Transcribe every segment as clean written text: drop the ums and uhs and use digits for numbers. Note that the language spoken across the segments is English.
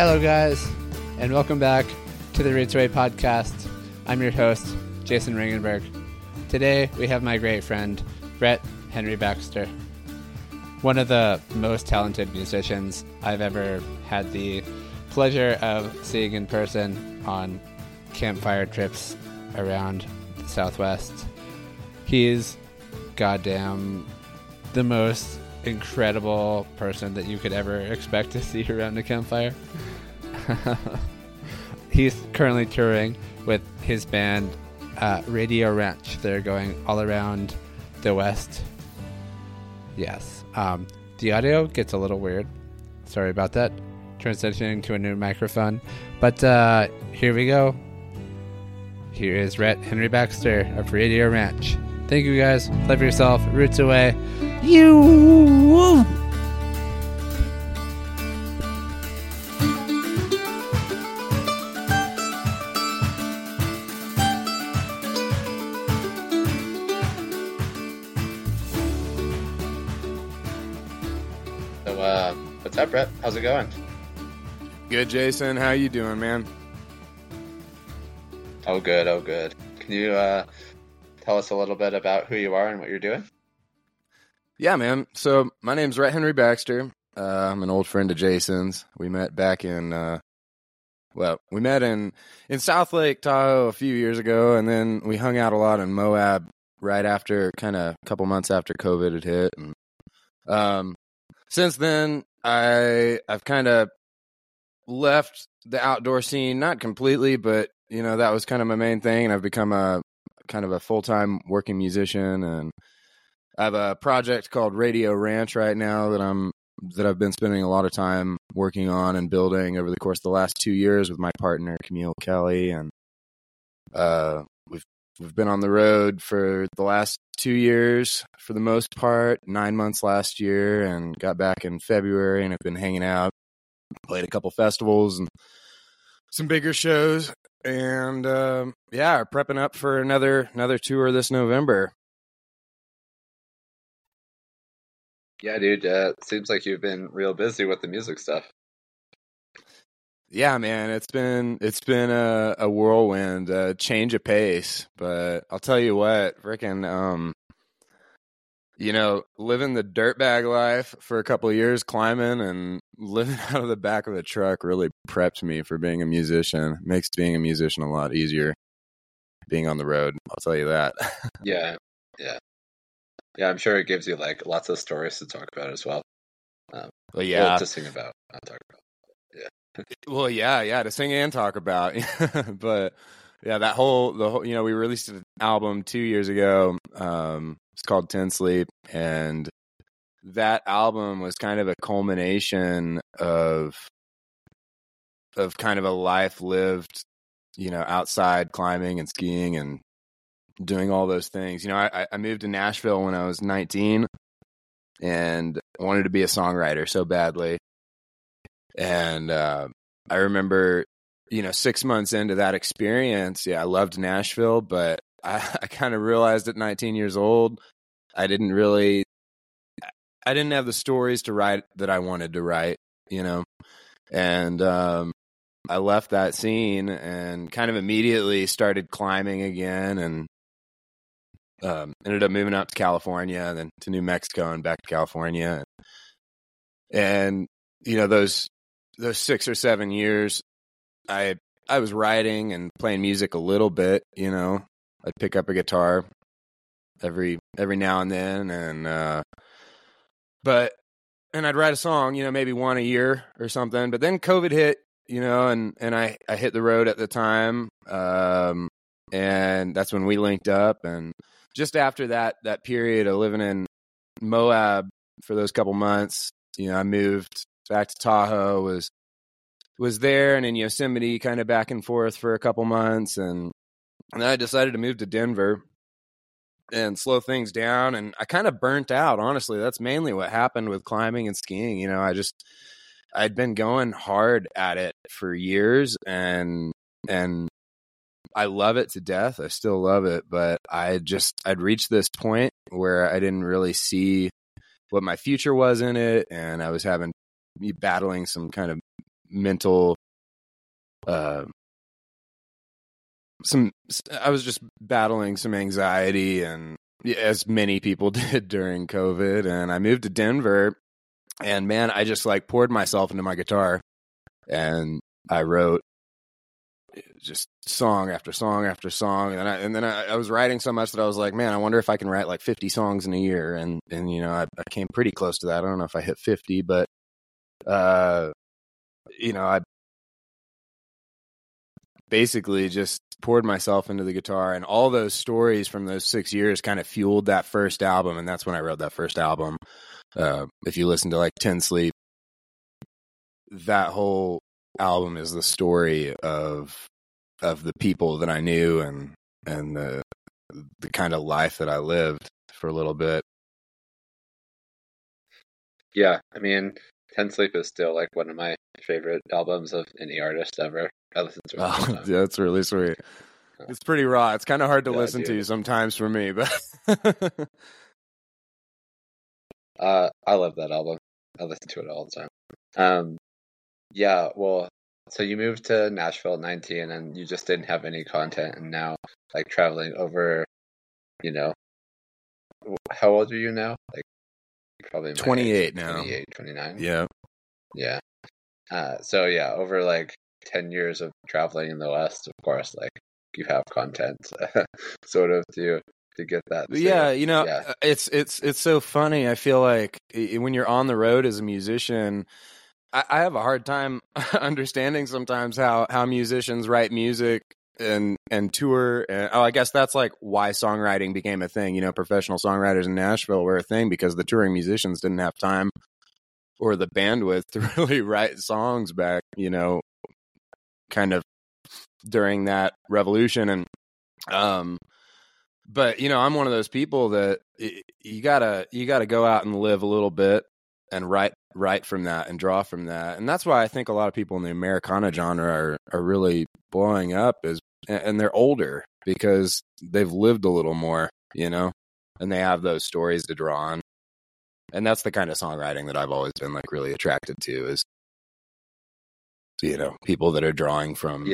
Hello, guys, and welcome back to the Rootsway Podcast. I'm your host, Jason Ringenberg. Today, we have my great friend, Rhett Henry Baxter, one of the most talented musicians I've ever had the pleasure of seeing in person on campfire trips around the Southwest. He's goddamn the most incredible person that you could ever expect to see around a campfire. He's currently touring with his band Radio Ranch. They're going all around the West. Yes. The audio gets a little weird. Sorry about that. Transitioning to a new microphone. But here we go. Here is Rhett Henry Baxter of Radio Ranch. Thank you, guys. Love yourself. Roots away. You. So, what's up, Brett? How's it going? Good, Jason. How you doing, man? Oh, good. Oh, good. Can you tell us a little bit about who you are and what you're doing? Yeah, man. So my name's Rhett Henry Baxter. I'm an old friend of Jason's. We met back in, in South Lake Tahoe a few years ago, and then we hung out a lot in Moab right after, kind of a couple months after COVID had hit. And since then, I've kind of left the outdoor scene, not completely, but you know that was kind of my main thing, and I've become a kind of a full-time working musician, and I have a project called Radio Ranch right now that I've been spending a lot of time working on and building over the course of the last 2 years with my partner Camille Kelly, and we've been on the road for the last 2 years for the most part, 9 months last year, and got back in February, and I've been hanging out, played a couple festivals and some bigger shows, and are prepping up for another tour this November. Yeah, dude, seems like you've been real busy with the music stuff. Yeah, man, it's been a whirlwind, a change of pace, but I'll tell you what, freaking, living the dirtbag life for a couple of years, climbing and living out of the back of the truck really prepped me for being a musician. Makes being a musician a lot easier, being on the road, I'll tell you that. Yeah. Yeah, I'm sure it gives you like lots of stories to talk about as well. To sing about, not talk about. Yeah. To sing and talk about. But yeah, the whole we released an album 2 years ago. It's called Ten Sleep, and that album was kind of a culmination of kind of a life lived, outside climbing and skiing and doing all those things. I moved to Nashville when I was 19 and wanted to be a songwriter so badly. And I remember, 6 months into that experience, I loved Nashville, but I kind of realized at 19 years old, I didn't have the stories to write that I wanted to write, and I left that scene and kind of immediately started climbing again, and ended up moving out to California and then to New Mexico and back to California. And those 6 or 7 years, I was writing and playing music a little bit. I'd pick up a guitar every now and then, and but I'd write a song, maybe one a year or something. But then COVID hit, and I hit the road at the time, and that's when we linked up. And just after that period of living in Moab for those couple months, I moved back to Tahoe, was there and in Yosemite, kind of back and forth for a couple months, and then I decided to move to Denver and slow things down, and I kind of burnt out, honestly. That's mainly what happened with climbing and skiing. I'd been going hard at it for years, and I love it to death. I still love it, but I'd reached this point where I didn't really see what my future was in it, and I was battling some kind of mental, I was just battling some anxiety, and as many people did during COVID. And I moved to Denver, and man, I just like poured myself into my guitar, and I wrote just song after song after song. And then I was writing so much that I was like, man, I wonder if I can write like 50 songs in a year. And you know, I came pretty close to that. I don't know if I hit 50, but, you know, I basically just poured myself into the guitar, and all those stories from those 6 years kind of fueled that first album. And that's when I wrote that first album. If you listen to like 10 Sleep, that whole album is the story of the people that I knew and the kind of life that I lived for a little bit. Yeah. I mean, 10 Sleep is still like one of my favorite albums of any artist ever. Oh, yeah, that's really sweet. It's pretty raw. It's kind of hard to listen to sometimes for me, but I love that album. I listen to it all the time. Yeah, well, so you moved to Nashville at 19, and you just didn't have any content, and now like traveling over, you know, how old are you now? Like probably 28 now. 28, 29. Yeah. Yeah. So yeah, over like 10 years of traveling in the West, of course, like you have content sort of to get that. Yeah. You know, yeah. It's so funny. I feel like when you're on the road as a musician, I have a hard time understanding sometimes how musicians write music and tour. And, I guess that's like why songwriting became a thing. You know, professional songwriters in Nashville were a thing because the touring musicians didn't have time or the bandwidth to really write songs back, you know, kind of during that revolution. And, but you know, I'm one of those people that you gotta go out and live a little bit and write from that and draw from that. And that's why I think a lot of people in the Americana genre are really blowing up and they're older because they've lived a little more, you know, and they have those stories to draw on. And that's the kind of songwriting that I've always been like really attracted to is, you know, people that are drawing from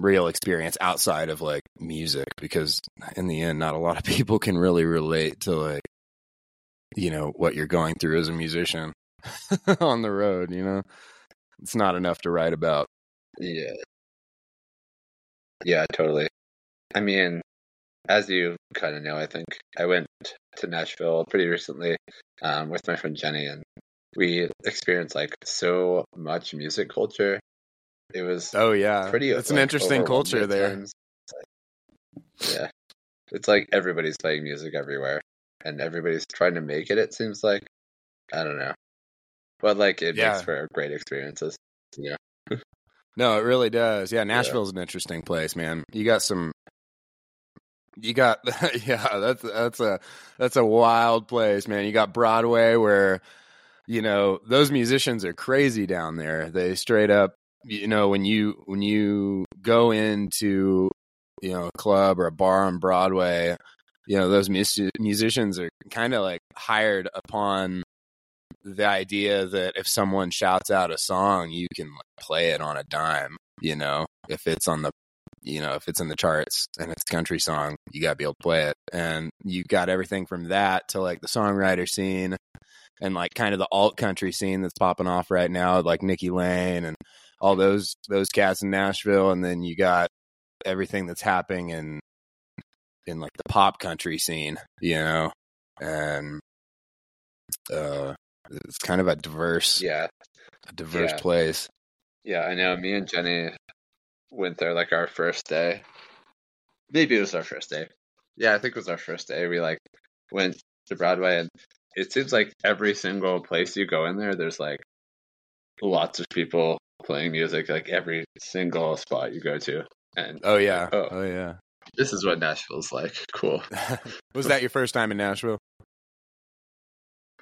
real experience outside of like music, because in the end, not a lot of people can really relate to like, you know, what you're going through as a musician on the road. You know, it's not enough to write about. Yeah, totally. I mean, as you kind of know, I think I went to Nashville pretty recently with my friend Jenny, and we experienced like so much music culture. It was pretty. It's like, an interesting culture there. It's like, yeah, it's like everybody's playing music everywhere, and everybody's trying to make it. It seems like, I don't know, but like it makes for great experiences. Yeah, no, it really does. Yeah, Nashville's an interesting place, man. That's a wild place, man. You got Broadway where, you know, those musicians are crazy down there. They straight up, you know, when you go into, you know, a club or a bar on Broadway, you know, those musicians are kind of like hired upon the idea that if someone shouts out a song, you can like play it on a dime. You know, if it's in the charts and it's a country song, you got to be able to play it. And you got everything from that to like the songwriter scene. And like kind of the alt country scene that's popping off right now, like Nikki Lane and all those cats in Nashville. And then you got everything that's happening in like the pop country scene, you know, and it's kind of a diverse place. Yeah, I know. Me and Jenny went there like our first day. Maybe it was our first day. Yeah, I think it was our first day. We like went to Broadway, and it seems like every single place you go in there, there's like lots of people playing music, like every single spot you go to. And this is what Nashville's like. Cool. Was that your first time in Nashville?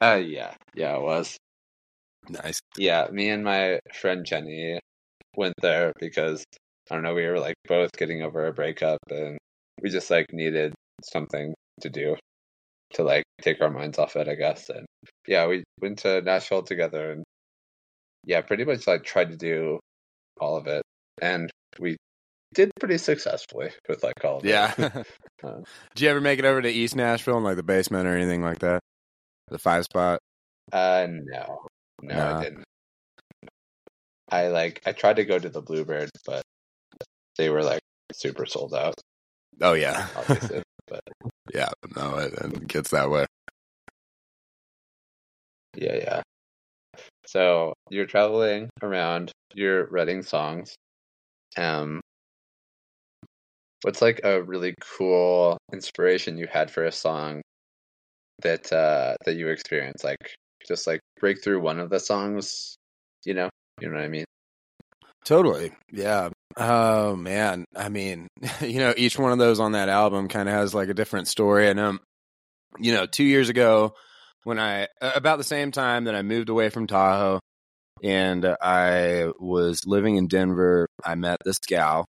Yeah, it was. Nice. Yeah, me and my friend Jenny went there because, I don't know, we were like both getting over a breakup, and we just like needed something to do to like take our minds off it, I guess. And yeah, we went to Nashville together, and yeah, pretty much like tried to do all of it. And we did pretty successfully with like all of it. Did you ever make it over to East Nashville and like the basement or anything like that? The five spot? No, I didn't. I tried to go to the Bluebird, but they were like super sold out. Oh yeah. Obviously, but yeah, no, it gets that way. Yeah, yeah. So you're traveling around, you're writing songs. What's like a really cool inspiration you had for a song that that you experienced? Like just like break through one of the songs, you know what I mean? Totally. Yeah. Oh man. I mean, each one of those on that album kind of has like a different story. And 2 years ago when about the same time that I moved away from Tahoe and I was living in Denver, I met this gal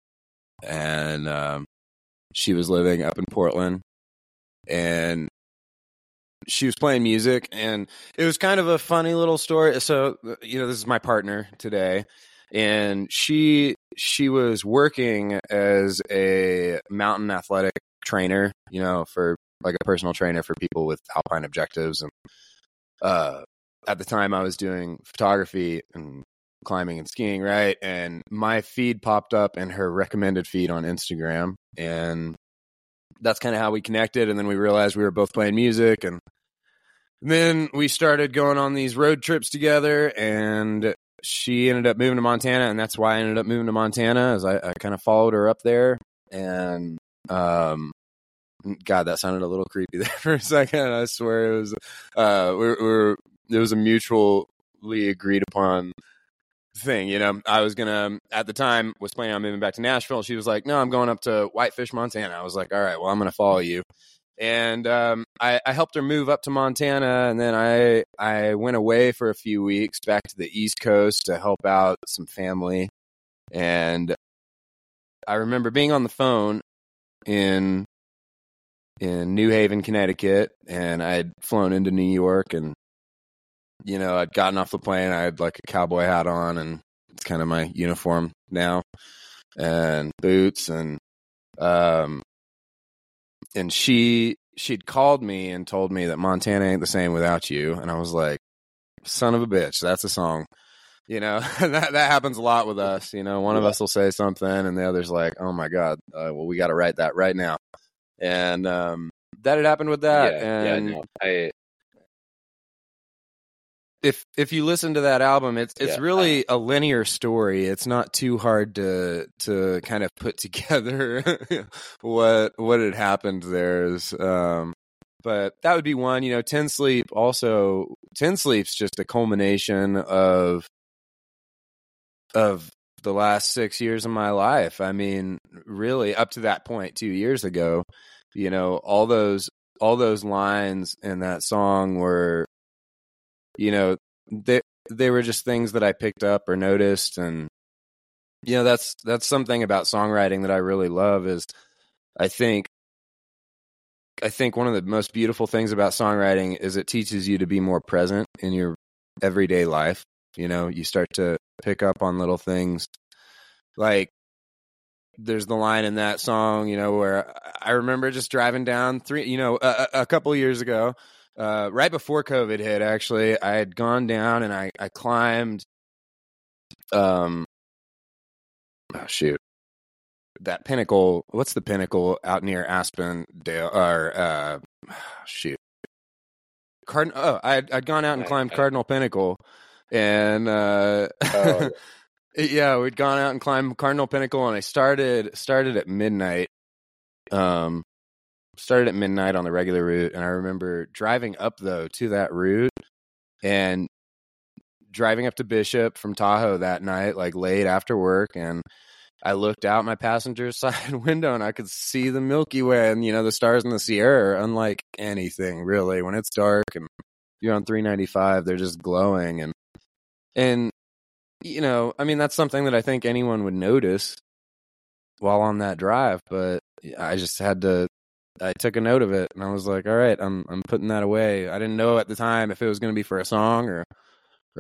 and she was living up in Portland and she was playing music, and it was kind of a funny little story. So, this is my partner today, and she was working as a mountain athletic trainer, for like a personal trainer for people with alpine objectives. And at the time I was doing photography and climbing and skiing. Right. And my feed popped up in her recommended feed on Instagram, and that's kind of how we connected. And then we realized we were both playing music, and then we started going on these road trips together, and she ended up moving to Montana. And that's why I ended up moving to Montana, as I kind of followed her up there. And, God, that sounded a little creepy there for a second. I swear it was, it was a mutually agreed upon thing. I was gonna, at the time, was planning on moving back to Nashville. She was like, no, I'm going up to Whitefish, Montana. I was like, all right, well, I'm gonna follow you. And I helped her move up to Montana, and then I went away for a few weeks back to the East Coast to help out some family. And I remember being on the phone in New Haven, Connecticut, and I had flown into New York, and I'd gotten off the plane. I had like a cowboy hat on, and it's kind of my uniform now, and boots. And and she'd called me and told me that Montana ain't the same without you. And I was like, son of a bitch, that's a song. That happens a lot with us. One of us will say something, and the other's like, oh my God, well, we got to write that right now. And that had happened with that. If you listen to that album, it's really a linear story. It's not too hard to kind of put together what had happened there. But that would be one. Ten Sleep's just a culmination of the last 6 years of my life. I mean, really up to that point 2 years ago, all those lines in that song were, they were just things that I picked up or noticed. And, that's something about songwriting that I really love, is I think one of the most beautiful things about songwriting is it teaches you to be more present in your everyday life. You start to pick up on little things. Like there's the line in that song, where I remember just driving down a couple of years ago, right before COVID hit, actually, I had gone down and I climbed, that pinnacle. What's the pinnacle out near Aspendale? Or I'd gone out and climbed Cardinal Pinnacle, and we'd gone out and climbed Cardinal Pinnacle, and I started at midnight. Started at midnight on the regular route, and I remember driving up though to that route and driving up to Bishop from Tahoe that night, like late after work, and I looked out my passenger side window and I could see the Milky Way, and the stars in the Sierra are unlike anything really. When it's dark and you're on 395, they're just glowing, and I mean, that's something that I think anyone would notice while on that drive, but I just I took a note of it, and I was like, all right, I'm putting that away. I didn't know at the time if it was going to be for a song or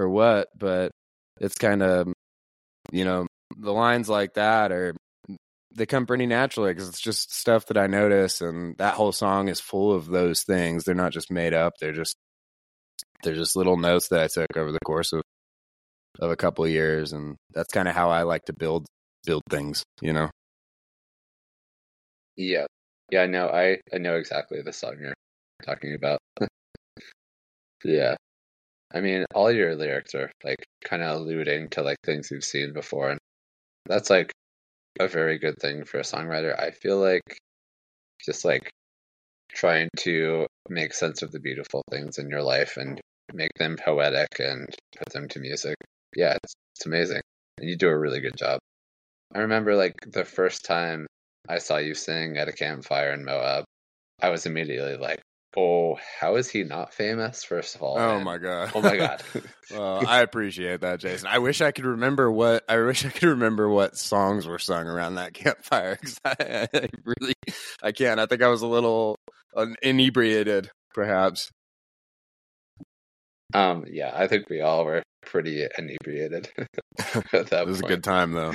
what, but it's kind of, the lines like that are, they come pretty naturally because it's just stuff that I notice. And that whole song is full of those things. They're not just made up. They're just little notes that I took over the course of a couple of years. And that's kind of how I like to build things, you know? Yeah. Yeah, no, I know exactly the song you're talking about. Yeah. I mean, all your lyrics are like kind of alluding to like things you've seen before. And that's like a very good thing for a songwriter. I feel like just like trying to make sense of the beautiful things in your life and make them poetic and put them to music. Yeah, it's amazing. And you do a really good job. I remember like the first time I saw you sing at a campfire in Moab, I was immediately like, oh, how is he not famous, first of all? Oh, man. My God. Oh, my God. Well, I appreciate that, Jason. I wish I could remember what songs were sung around that campfire. Cause I can't. I think I was a little inebriated, perhaps. Yeah, I think we all were pretty inebriated. It was a good time, though.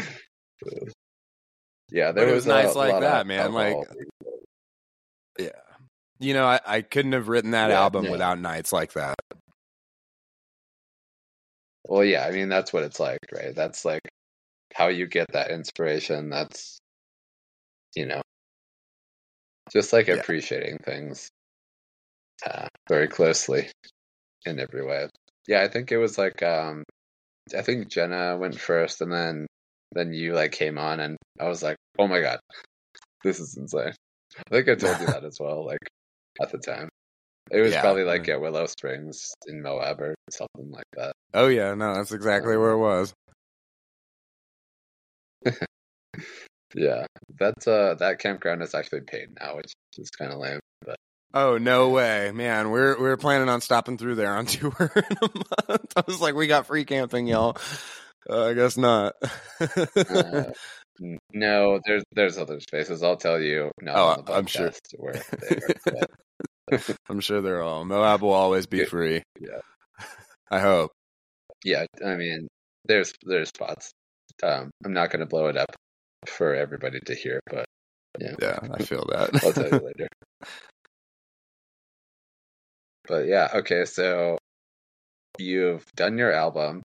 Yeah, there was nights like that, man. Like, yeah. You know, I couldn't have written that album without nights like that. Well, yeah, I mean, that's what it's like, right? That's like how you get that inspiration. That's, you know, just like appreciating things very closely in every way. Yeah, I think it was like, I think Jenna went first and then you like came on and I was like, oh my God, this is insane. I think I told you that as well. Like, at the time, it was probably like at Willow Springs in Moab or something like that. Oh yeah, no, that's exactly where it was. Yeah, that's that campground is actually paid now, which is kind of lame. But oh no way, man! We're planning on stopping through there on tour in a month. I was like, we got free camping, y'all. I guess not. No, there's other spaces. I'll tell you. No, I'm sure. Where they are, but... I'm sure they're all. Moab will always be free. Yeah, I hope. Yeah, I mean, there's spots. I'm not going to blow it up for everybody to hear, but yeah, I feel that. I'll tell you later. But yeah, okay. So you've done your album.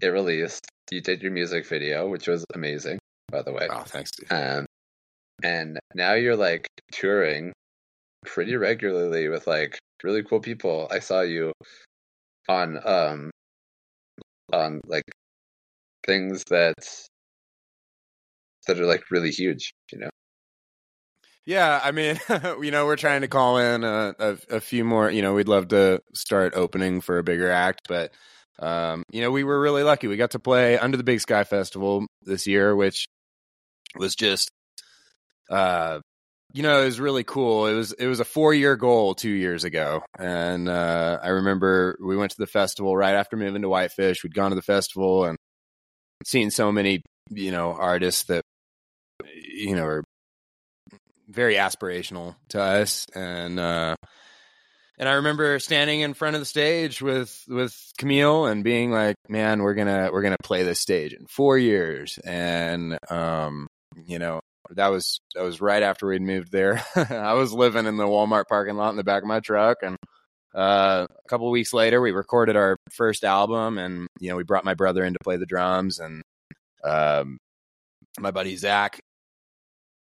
It released. You did your music video, which was amazing. By the way. Oh, thanks, dude. And now you're like touring pretty regularly with like really cool people. I saw you on like things that are like really huge, you know? Yeah, I mean, you know, we're trying to call in a few more. You know, we'd love to start opening for a bigger act, but you know, we were really lucky. We got to play Under the Big Sky Festival this year, which was just, you know, it was really cool. It was a 4-year goal 2 years ago. And, I remember we went to the festival right after moving to Whitefish. We'd gone to the festival and seen so many, you know, artists that, you know, are very aspirational to us. And I remember standing in front of the stage with Camille and being like, man, we're going to play this stage in 4 years. And, you know, that was right after we'd moved there. I was living in the Walmart parking lot in the back of my truck. And, a couple of weeks later, we recorded our first album and, you know, we brought my brother in to play the drums and, my buddy Zach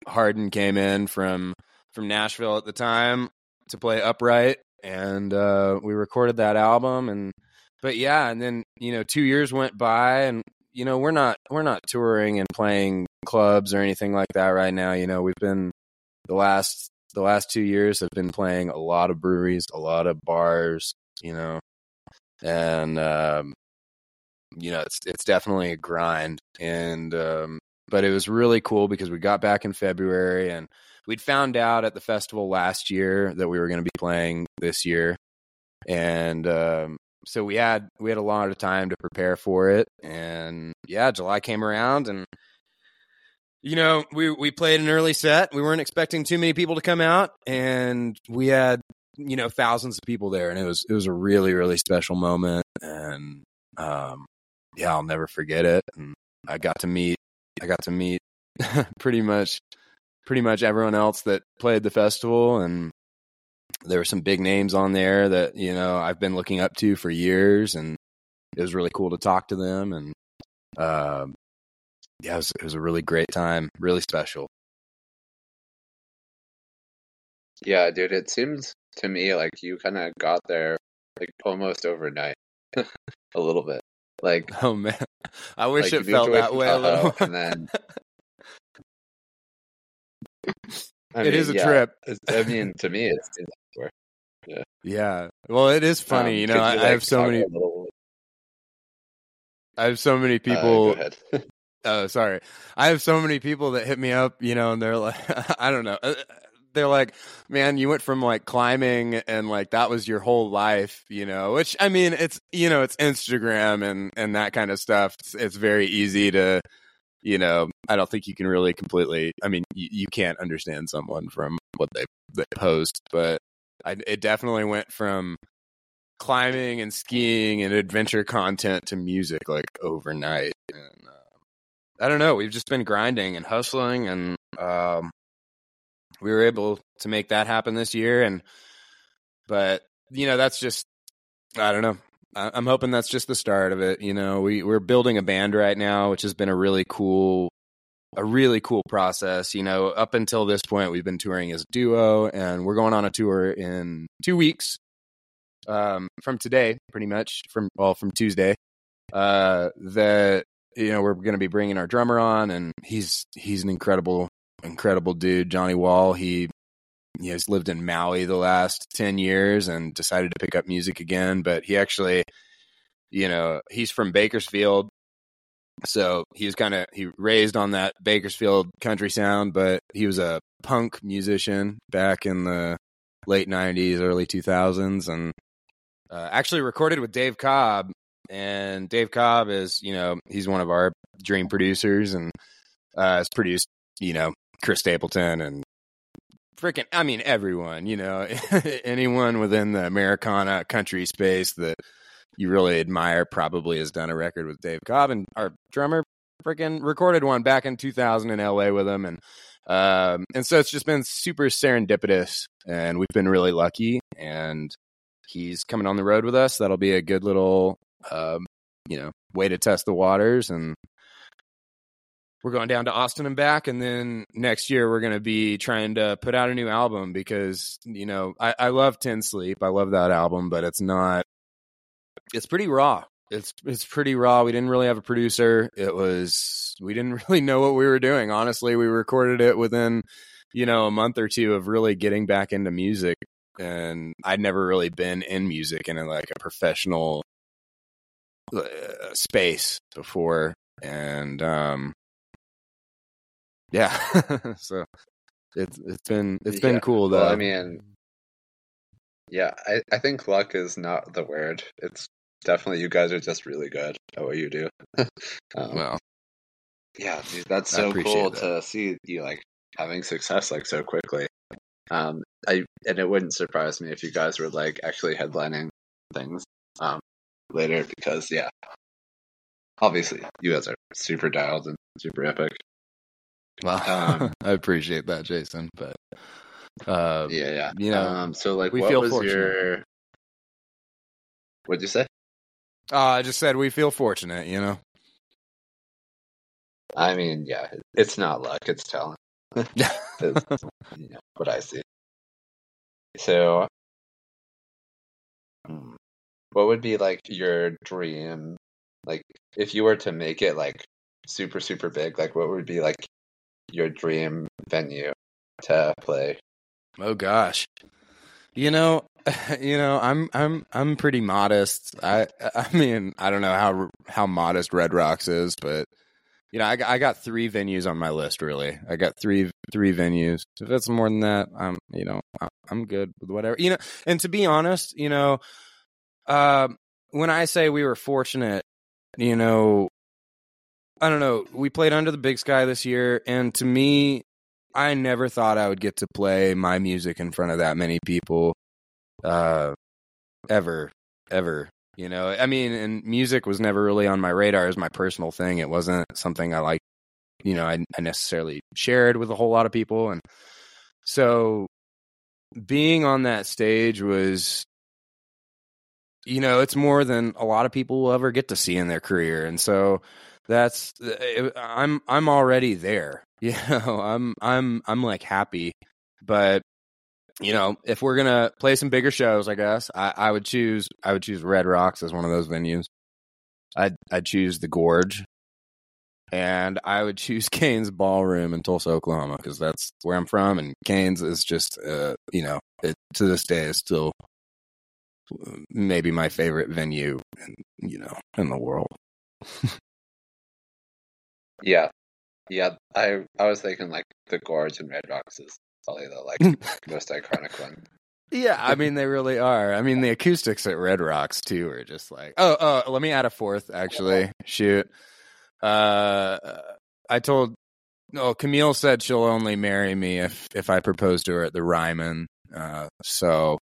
Harden came in from Nashville at the time to play upright, and we recorded that album. And but yeah, and then, you know, 2 years went by, and, you know, we're not touring and playing clubs or anything like that right now. You know, we've been the last 2 years have been playing a lot of breweries, a lot of bars, you know. And you know, it's definitely a grind. And but it was really cool because we got back in February, and we'd found out at the festival last year that we were going to be playing this year. And so we had a lot of time to prepare for it. And yeah, July came around, and, you know, we played an early set. We weren't expecting too many people to come out, and we had, you know, thousands of people there, and it was a really, really special moment. And yeah, I'll never forget it. And I got to meet pretty much everyone else that played the festival, and there were some big names on there that, you know, I've been looking up to for years, and it was really cool to talk to them. And it was a really great time, really special. Yeah, dude, it seems to me like you kind of got there like almost overnight, a little bit. Like, oh man, I wish like it felt that way a little. And then, I mean, it is a trip. I mean, to me, it's yeah. Well, it is funny, you know. I have so many. I have so many people. Go ahead. Oh, sorry. I have so many people that hit me up, you know, and they're like, I don't know. They're like, man, you went from like climbing and like that was your whole life, you know, which I mean, it's, you know, it's Instagram and that kind of stuff. It's very easy to, you know, I don't think you can really completely, I mean, you can't understand someone from what they post, but it definitely went from climbing and skiing and adventure content to music like overnight. And I don't know, we've just been grinding and hustling, and we were able to make that happen this year. And, but you know, that's just, I don't know. I'm hoping that's just the start of it. You know, we're building a band right now, which has been a really cool process. You know, up until this point, we've been touring as a duo, and we're going on a tour in 2 weeks, from today, pretty much from Tuesday, that, you know, we're going to be bringing our drummer on, and he's an incredible dude, Johnny Wall. He, you know, has lived in Maui the last 10 years and decided to pick up music again, but he actually, you know, he's from Bakersfield. So he raised on that Bakersfield country sound, but he was a punk musician back in the late 90s, early 2000s, and actually recorded with Dave Cobb. And Dave Cobb is, you know, he's one of our dream producers, and has produced, you know, Chris Stapleton and freaking, I mean, everyone, you know, anyone within the Americana country space that you really admire probably has done a record with Dave Cobb. And our drummer freaking recorded one back in 2000 in LA with him. And so it's just been super serendipitous, and we've been really lucky, and he's coming on the road with us. That'll be a good little, you know, way to test the waters. And we're going down to Austin and back, and then next year we're going to be trying to put out a new album, because, you know, I love Ten Sleep. I love that album, but it's pretty raw. It's pretty raw. We didn't really have a producer. We didn't really know what we were doing. Honestly, we recorded it within, you know, a month or two of really getting back into music. And I'd never really been in music in like a professional space before. And, yeah, so it's been cool though. Well, I mean, yeah, I think luck is not the word. It's definitely, you guys are just really good at what you do. Well, yeah, dude, that's so cool to see you like having success like so quickly. And it wouldn't surprise me if you guys were like actually headlining things later, because yeah, obviously you guys are super dialed and super epic. Well, I appreciate that, Jason, but yeah. You know, so like, what was your? What'd you say? I just said we feel fortunate. You know, I mean, yeah, it's not luck; it's talent. It's, you know, what I see. So, what would be like your dream? Like, if you were to make it like super, super big, like, what would be like your dream venue to play? Oh gosh, you know, I'm pretty modest. I mean, I don't know how modest Red Rocks is, but you know, I got three venues on my list. Really, I got three venues. If it's more than that, I'm, you know, I'm good with whatever, you know. And to be honest, you know, when I say we were fortunate, you know, I don't know. We played Under the Big Sky this year, and to me, I never thought I would get to play my music in front of that many people, ever. You know, I mean, and music was never really on my radar as my personal thing. It wasn't something I like, you know, I necessarily shared with a whole lot of people. And so being on that stage was, you know, it's more than a lot of people will ever get to see in their career. And so that's, I'm already there, you know, I'm like happy, but you know, if we're going to play some bigger shows, I guess I would choose Red Rocks as one of those venues. I'd choose the Gorge, and I would choose Kane's Ballroom in Tulsa, Oklahoma, because that's where I'm from. And Kane's is just, you know, it, to this day is still maybe my favorite venue, you know, in the world. Yeah. Yeah. I was thinking like the Gorge and Red Rocks is probably the like most iconic one. Yeah, I mean they really are. I mean the acoustics at Red Rocks too are just like oh let me add a fourth actually. Shoot. Camille said she'll only marry me if I propose to her at the Ryman. So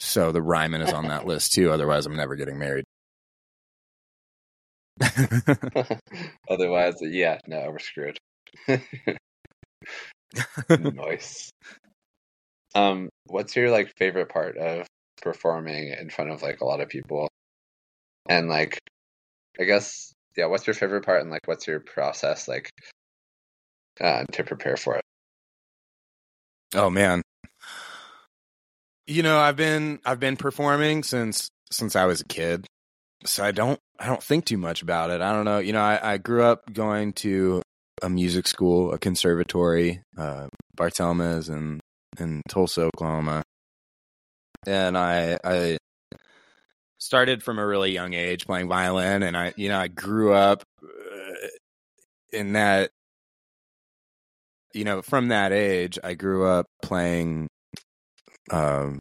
the Ryman is on that list too, otherwise I'm never getting married. Otherwise, yeah, no, we're screwed. Nice. What's your like favorite part of performing in front of like a lot of people? And like, I guess, yeah, what's your favorite part and like what's your process like to prepare for it? Oh man. You know, I've been performing since I was a kid. So I don't think too much about it. I don't know. You know, I grew up going to a music school, a conservatory, Barthelme's in Tulsa, Oklahoma. And I started from a really young age playing violin, and I grew up in that, you know, from that age, I grew up playing, you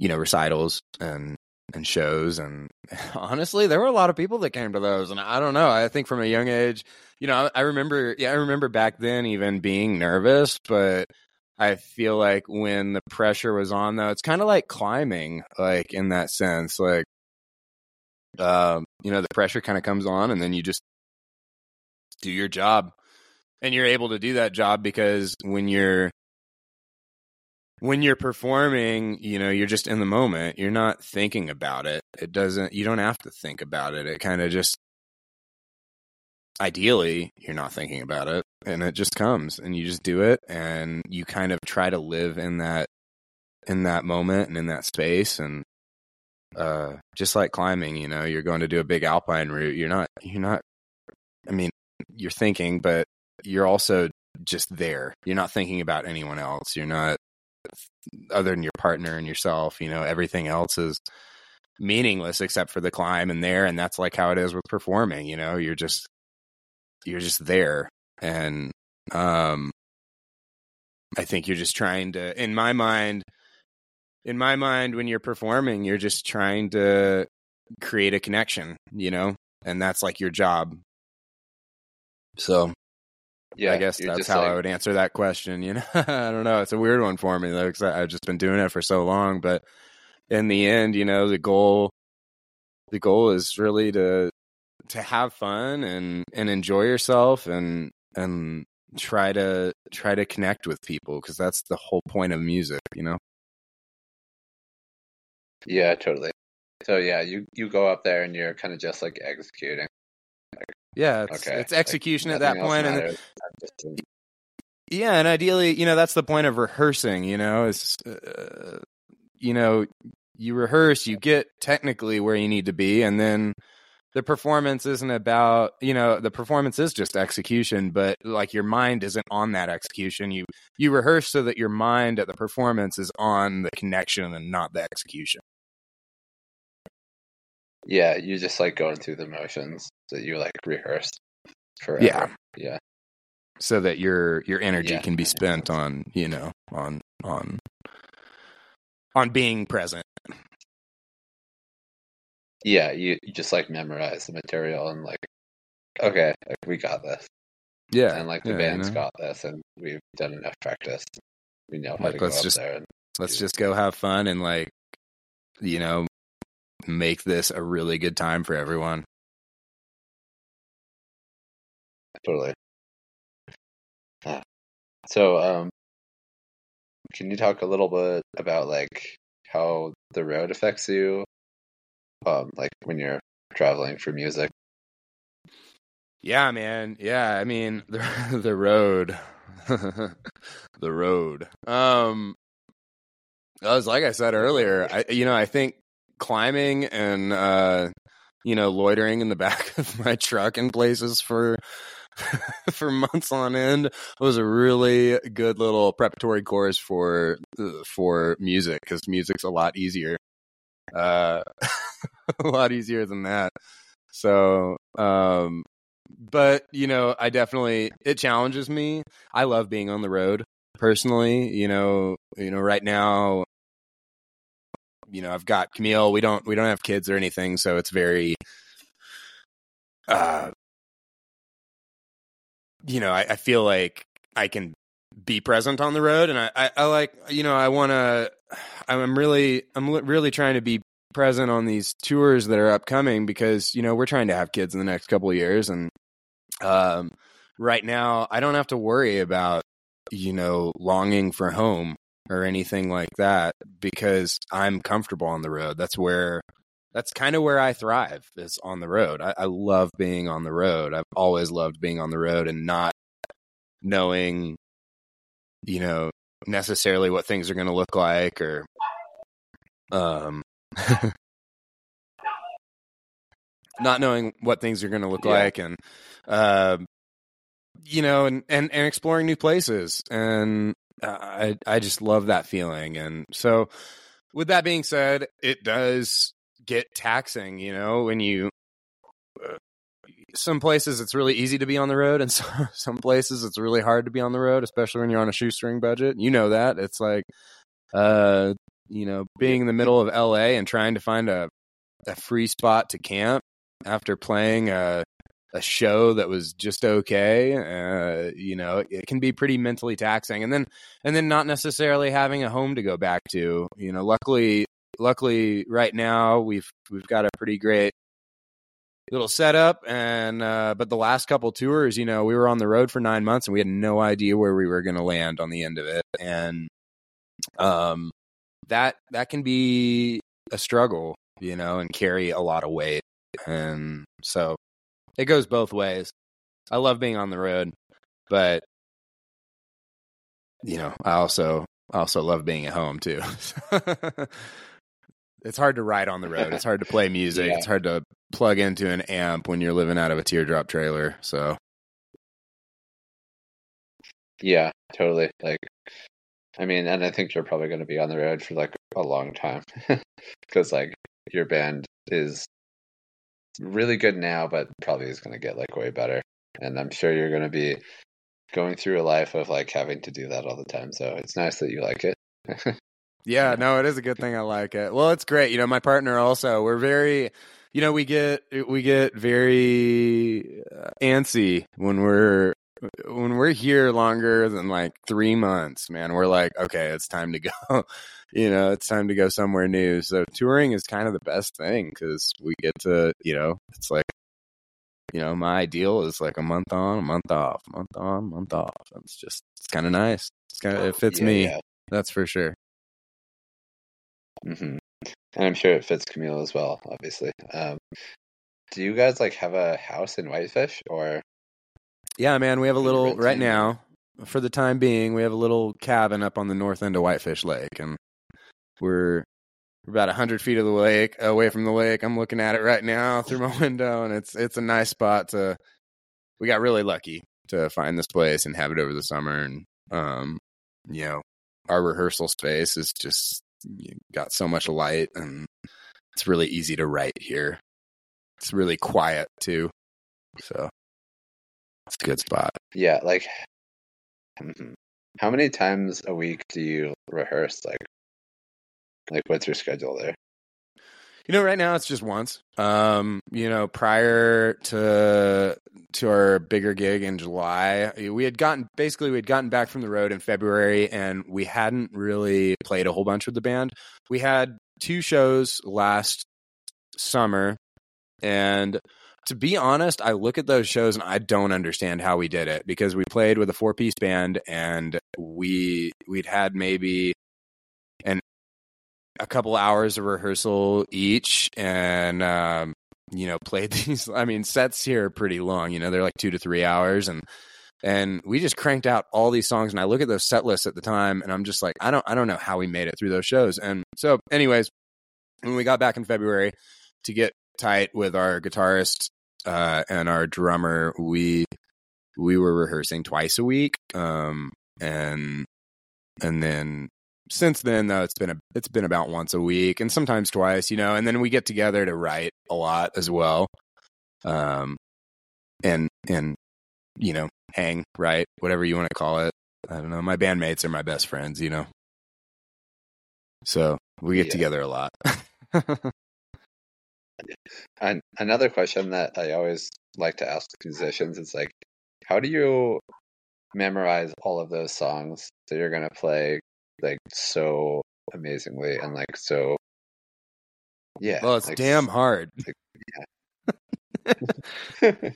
know, recitals and shows. And honestly, there were a lot of people that came to those, and I don't know. I think from a young age, you know, I remember back then even being nervous, but I feel like when the pressure was on though, it's kind of like climbing, like in that sense, like, you know, the pressure kind of comes on and then you just do your job, and you're able to do that job because when you're performing, you know, you're just in the moment. You're not thinking about it. You don't have to think about it. It kind of just, ideally, you're not thinking about it, and it just comes, and you just do it, and you kind of try to live in that moment and in that space. And just like climbing, you know, you're going to do a big alpine route. You're not. I mean, you're thinking, but you're also just there. You're not thinking about anyone else. You're not. Other than your partner and yourself, you know, everything else is meaningless except for the climb and there. And that's like how it is with performing, you know, you're just there. And, I think you're just trying to, in my mind, when you're performing, you're just trying to create a connection, you know, and that's like your job. So yeah, I guess that's how I would answer that question. You know, I don't know. It's a weird one for me though, because I've just been doing it for so long. But in the end, you know, the goal is really to have fun and enjoy yourself and try to connect with people, because that's the whole point of music, you know. Yeah, totally. So yeah, you go up there and you're kind of just like executing. Yeah, it's execution like, at that point. And, yeah, and ideally, you know, that's the point of rehearsing, you know, is, you know, you rehearse, you get technically where you need to be, and then the performance isn't about, you know, the performance is just execution, but like your mind isn't on that execution. You rehearse so that your mind at the performance is on the connection and not the execution. Yeah, you're just like going through the motions that you like rehearsed forever. Yeah. So that your energy can be spent on, you know, on being present. Yeah, you just like memorize the material and like, okay, like we got this. Yeah, and like the band's got this, and we've done enough practice. We know how to go up there. And let's just go have fun and like, you know. make this a really good time for everyone. Totally. Yeah. So, can you talk a little bit about like how the road affects you, like when you're traveling for music? Yeah, man. Yeah, I mean the road, the road. Like I said earlier, I think climbing and loitering in the back of my truck in places for months on end was a really good little preparatory course for music, because music's a lot easier, a lot easier than that. So, but I definitely, it challenges me. I love being on the road personally. Right now, I've got Camille. We don't have kids or anything, so it's very, I feel like I can be present on the road, and I like, I'm really trying to be present on these tours that are upcoming, because, we're trying to have kids in the next couple of years. And, right now I don't have to worry about, longing for home or anything like that, because I'm comfortable on the road. That's kind of where I thrive, is on the road. I love being on the road. I've always loved being on the road and not knowing, necessarily what things are going to look like, or, not knowing what things are going to look like, and, and exploring new places. And I just love that feeling. And so with that being said, it does get taxing, when you, some places it's really easy to be on the road, and some places it's really hard to be on the road, especially when you're on a shoestring budget. That it's like, being in the middle of LA and trying to find a free spot to camp after playing a show that was just okay. It can be pretty mentally taxing, and then not necessarily having a home to go back to, Luckily, right now we've got a pretty great little setup, and but the last couple tours, we were on the road for 9 months, and we had no idea where we were going to land on the end of it, and that can be a struggle, and carry a lot of weight, and so it goes both ways. I love being on the road, but I also love being at home too. It's hard to ride on the road. It's hard to play music. Yeah. It's hard to plug into an amp when you're living out of a teardrop trailer. So, yeah, totally. Like, and I think you're probably going to be on the road for like a long time, because like your band is really good now, but probably is going to get like way better. And I'm sure you're going to be going through a life of like having to do that all the time. So it's nice that you like it. Yeah, no, it is a good thing. I like it. Well, it's great. My partner also, we're very, we get very antsy when we're here longer than like 3 months, man. We're like, okay, it's time to go, it's time to go somewhere new. So touring is kind of the best thing, because we get to, it's like, my ideal is like a month on, a month off, month on, month off. It's just, it's kind of nice. It's kind of, it fits me. Yeah. That's for sure. Mm-hmm. And I'm sure it fits Camille as well, obviously. Do you guys like have a house in Whitefish, or? Yeah, man, we have a little right now. For the time being, we have a little cabin up on the north end of Whitefish Lake, and we're about 100 feet of the lake, away from the lake. I'm looking at it right now through my window, and it's a nice spot to. We got really lucky to find this place and have it over the summer, and our rehearsal space is just. You got so much light, and it's really easy to write here. It's really quiet too, so it's a good spot. Yeah, like how many times a week do you rehearse? Like what's your schedule there? Right now it's just once. Prior to our bigger gig in July, we had gotten back from the road in February, and we hadn't really played a whole bunch with the band. We had two shows last summer. And to be honest, I look at those shows and I don't understand how we did it, because we played with a 4-piece band and we'd had maybe a couple hours of rehearsal each, and played these. I mean, sets here are pretty long. They're like 2 to 3 hours, and we just cranked out all these songs. And I look at those set lists at the time, and I'm just like, I don't know how we made it through those shows. And so, anyways, when we got back in February to get tight with our guitarist and our drummer, we were rehearsing twice a week, and then. Since then, though, it's been about once a week and sometimes twice, and then we get together to write a lot as well. And hang, write, whatever you want to call it. I don't know. My bandmates are my best friends, so we get together a lot. And another question that I always like to ask musicians is like, how do you memorize all of those songs that you're going to play? Like so amazingly and like so well, it's like, damn hard. Like, yeah.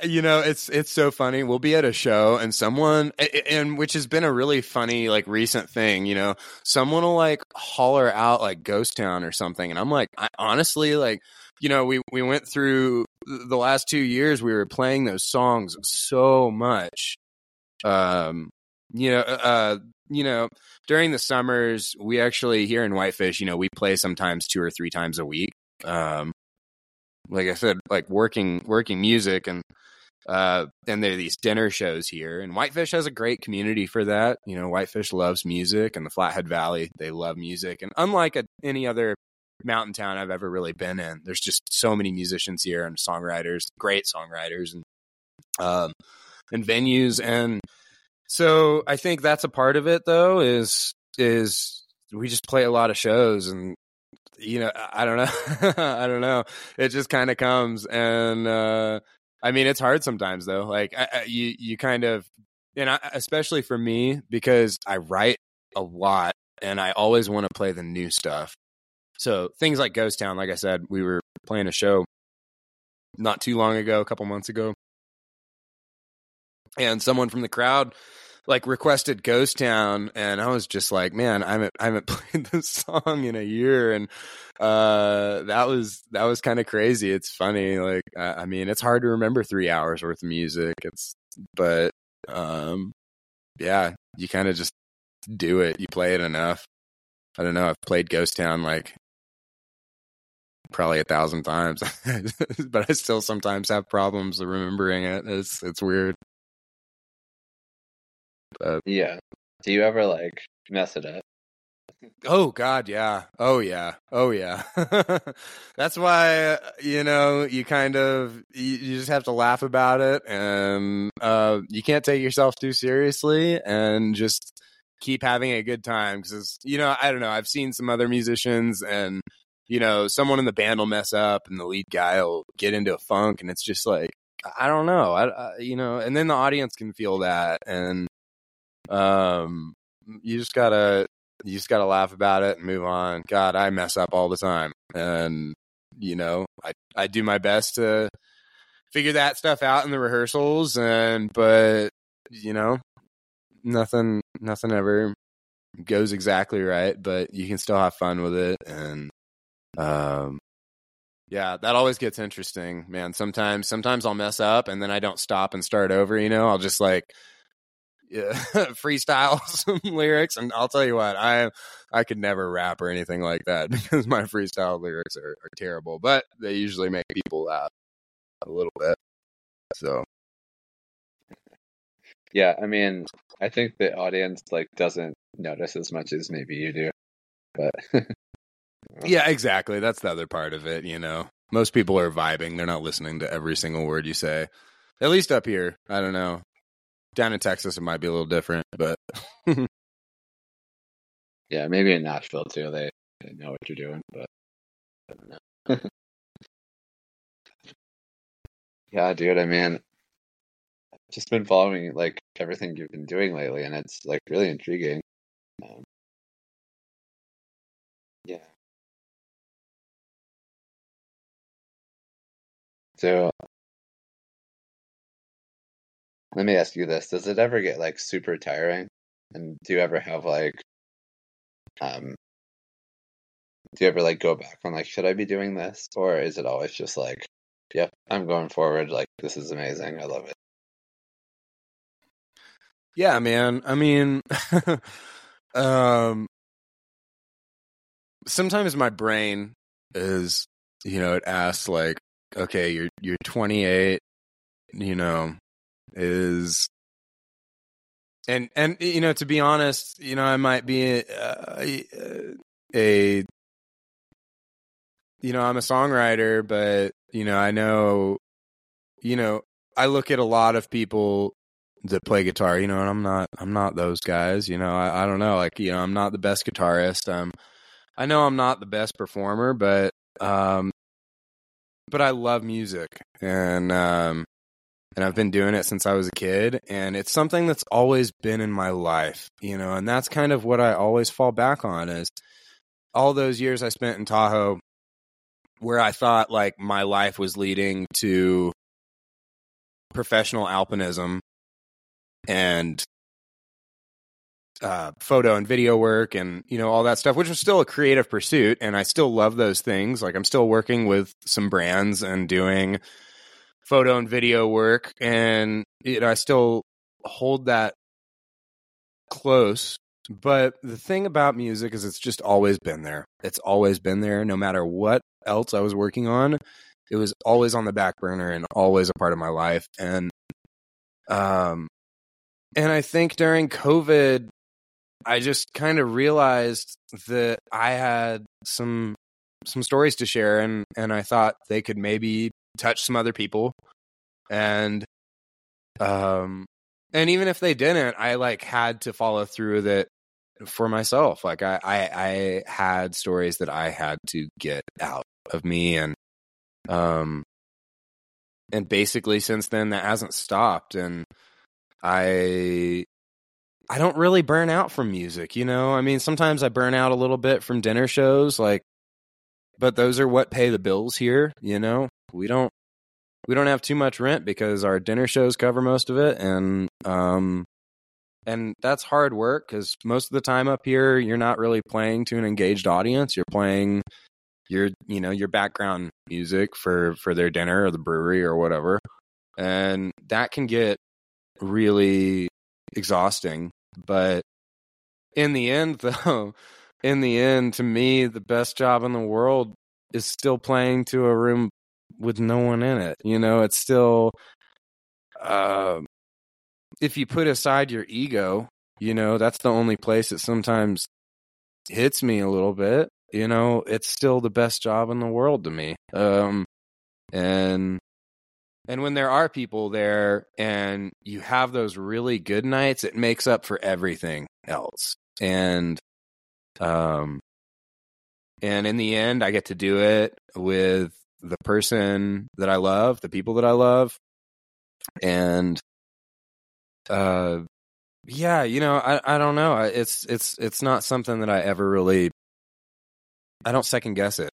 It's so funny. We'll be at a show and someone, and which has been a really funny like recent thing, someone will like holler out like Ghost Town or something, and I'm like, I honestly like, we went through the last 2 years, we were playing those songs so much. During the summers, we actually here in Whitefish, we play sometimes 2 or 3 times a week. Like I said, like working music, and there are these dinner shows here, and Whitefish has a great community for that. Whitefish loves music, and the Flathead Valley, they love music. And unlike any other mountain town I've ever really been in, there's just so many musicians here and songwriters, great songwriters, and venues. And so I think that's a part of it, though, is we just play a lot of shows, and, I don't know. I don't know. It just kind of comes. And, I mean, it's hard sometimes, though. Like you kind of, and especially for me, because I write a lot and I always want to play the new stuff. So things like Ghost Town, like I said, we were playing a show not too long ago, a couple months ago. And someone from the crowd like requested Ghost Town, and I was just like, man, I haven't played this song in a year. And that was kind of crazy. It's funny. Like, I mean, it's hard to remember 3 hours worth of music. But you kind of just do it. You play it enough. I don't know. I've played Ghost Town like probably 1,000 times, but I still sometimes have problems remembering it. It's weird. Do you ever like mess it up? Oh God, yeah. Oh yeah. That's why you just have to laugh about it, and you can't take yourself too seriously, and just keep having a good time, because I don't know. I've seen some other musicians, and someone in the band will mess up, and the lead guy will get into a funk, and it's just like, I don't know, and then the audience can feel that, and you just gotta laugh about it and move on. God, I mess up all the time, and I do my best to figure that stuff out in the rehearsals, but nothing ever goes exactly right, but you can still have fun with it, and yeah, that always gets interesting, man. Sometimes I'll mess up, and then I don't stop and start over, I'll just like freestyle some lyrics, and I'll tell you what, I could never rap or anything like that, because my freestyle lyrics are terrible, but they usually make people laugh a little bit. So yeah, I mean, I think the audience like doesn't notice as much as maybe you do, but yeah, exactly. That's the other part of it, Most people are vibing. They're not listening to every single word you say. At least up here. I don't know. Down in Texas, it might be a little different, but... yeah, maybe in Nashville, too. They know what you're doing, but... I don't know. Yeah, dude, I mean... I've just been following, like, everything you've been doing lately, and it's, like, really intriguing. Yeah. So let me ask you this. Does it ever get like super tiring? And do you ever have like, do you ever like go back on like, should I be doing this? Or is it always just like, yep, I'm going forward. Like, this is amazing. I love it. Yeah, man. I mean, sometimes my brain is, you know, it asks like, okay, you're 28, you know, and you know, to be honest, you know, I might be I'm a songwriter, but you know, I know, you know, I look at a lot of people that play guitar, you know, and I'm not those guys, you know, I don't know, like, you know, I'm not the best guitarist. I know I'm not the best performer, but I love music, and I've been doing it since I was a kid, and it's something that's always been in my life, you know, and that's kind of what I always fall back on is all those years I spent in Tahoe where I thought like my life was leading to professional alpinism and photo and video work and, you know, all that stuff, which was still a creative pursuit. And I still love those things. Like I'm still working with some brands and doing photo and video work. And, you know, I still hold that close. But the thing about music is it's just always been there. It's always been there. No matter what else I was working on, it was always on the back burner and always a part of my life. And I think during COVID, I just kind of realized that I had some stories to share, and I thought they could maybe touch some other people. And even if they didn't, I like had to follow through with it for myself. Like I had stories that I had to get out of me, and basically since then that hasn't stopped. And I don't really burn out from music, you know? I mean, sometimes I burn out a little bit from dinner shows, like, but those are what pay the bills here, you know? We don't have too much rent because our dinner shows cover most of it, and that's hard work because most of the time up here, you're not really playing to an engaged audience. You're playing your background music for their dinner or the brewery or whatever, and that can get really exhausting. But in the end, to me, the best job in the world is still playing to a room with no one in it. You know, it's still, if you put aside your ego, you know, that's the only place that sometimes hits me a little bit. You know, it's still the best job in the world to me. And when there are people there and you have those really good nights, it makes up for everything else. And in the end, I get to do it with the person that I love, the people that I love. And, yeah, you know, I don't know. It's not something that I ever really, I don't second guess it.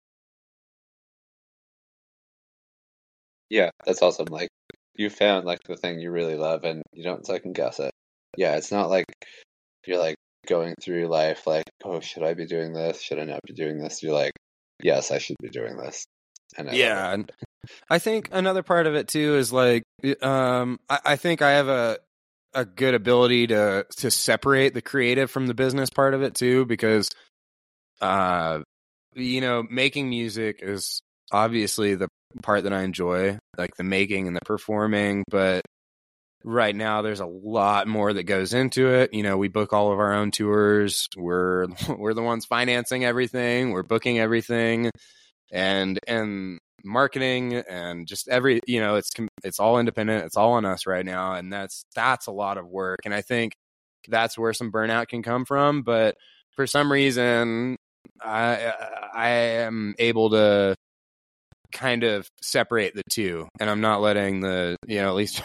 Yeah, that's awesome. Like, you found, like, the thing you really love, and you don't second guess it. Yeah, it's not like you're, like, going through life, like, oh, should I be doing this? Should I not be doing this? You're like, yes, I should be doing this. And yeah, and I think another part of it, too, is, like, I think I have a good ability to separate the creative from the business part of it, too, because, you know, making music is obviously the part that I enjoy, like the making and the performing, but right now there's a lot more that goes into it. You know, we book all of our own tours. We're the ones financing everything. We're booking everything and marketing and just every, you know, it's all independent. It's all on us right now. And that's a lot of work. And I think that's where some burnout can come from. But for some reason, I am able to kind of separate the two, and I'm not letting the, you know, at least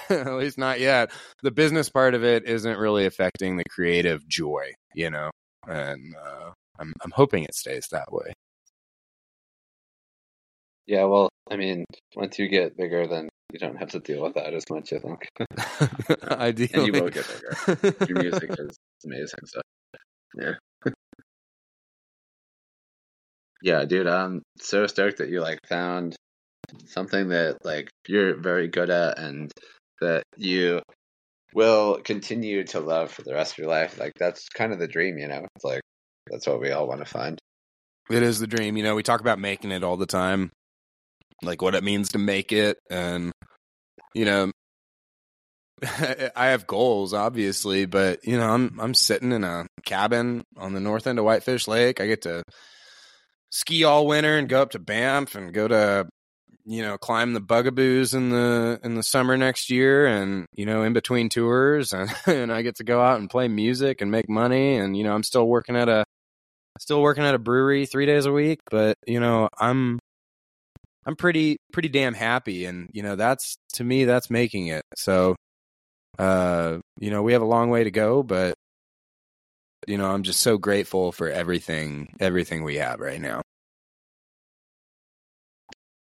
not yet, the business part of it isn't really affecting the creative joy, you know, and I'm hoping it stays that way. Yeah, well, I mean, once you get bigger, then you don't have to deal with that as much, I think. Ideally. And you will get bigger. Your music is amazing, so yeah. Yeah, dude, I'm so stoked that you like found something that like you're very good at and that you will continue to love for the rest of your life. Like that's kind of the dream, you know. It's like that's what we all want to find. It is the dream, you know. We talk about making it all the time, like what it means to make it, and you know, I have goals, obviously, but you know, I'm sitting in a cabin on the north end of Whitefish Lake. I get to ski all winter and go up to Banff and go to, you know, climb the Bugaboos in the summer next year, and you know, in between tours, and I get to go out and play music and make money, and you know, I'm still working at a brewery 3 days a week, but you know, I'm pretty damn happy, and you know, that's, to me, that's making it. So, you know, we have a long way to go, but you know, I'm just so grateful for everything we have right now.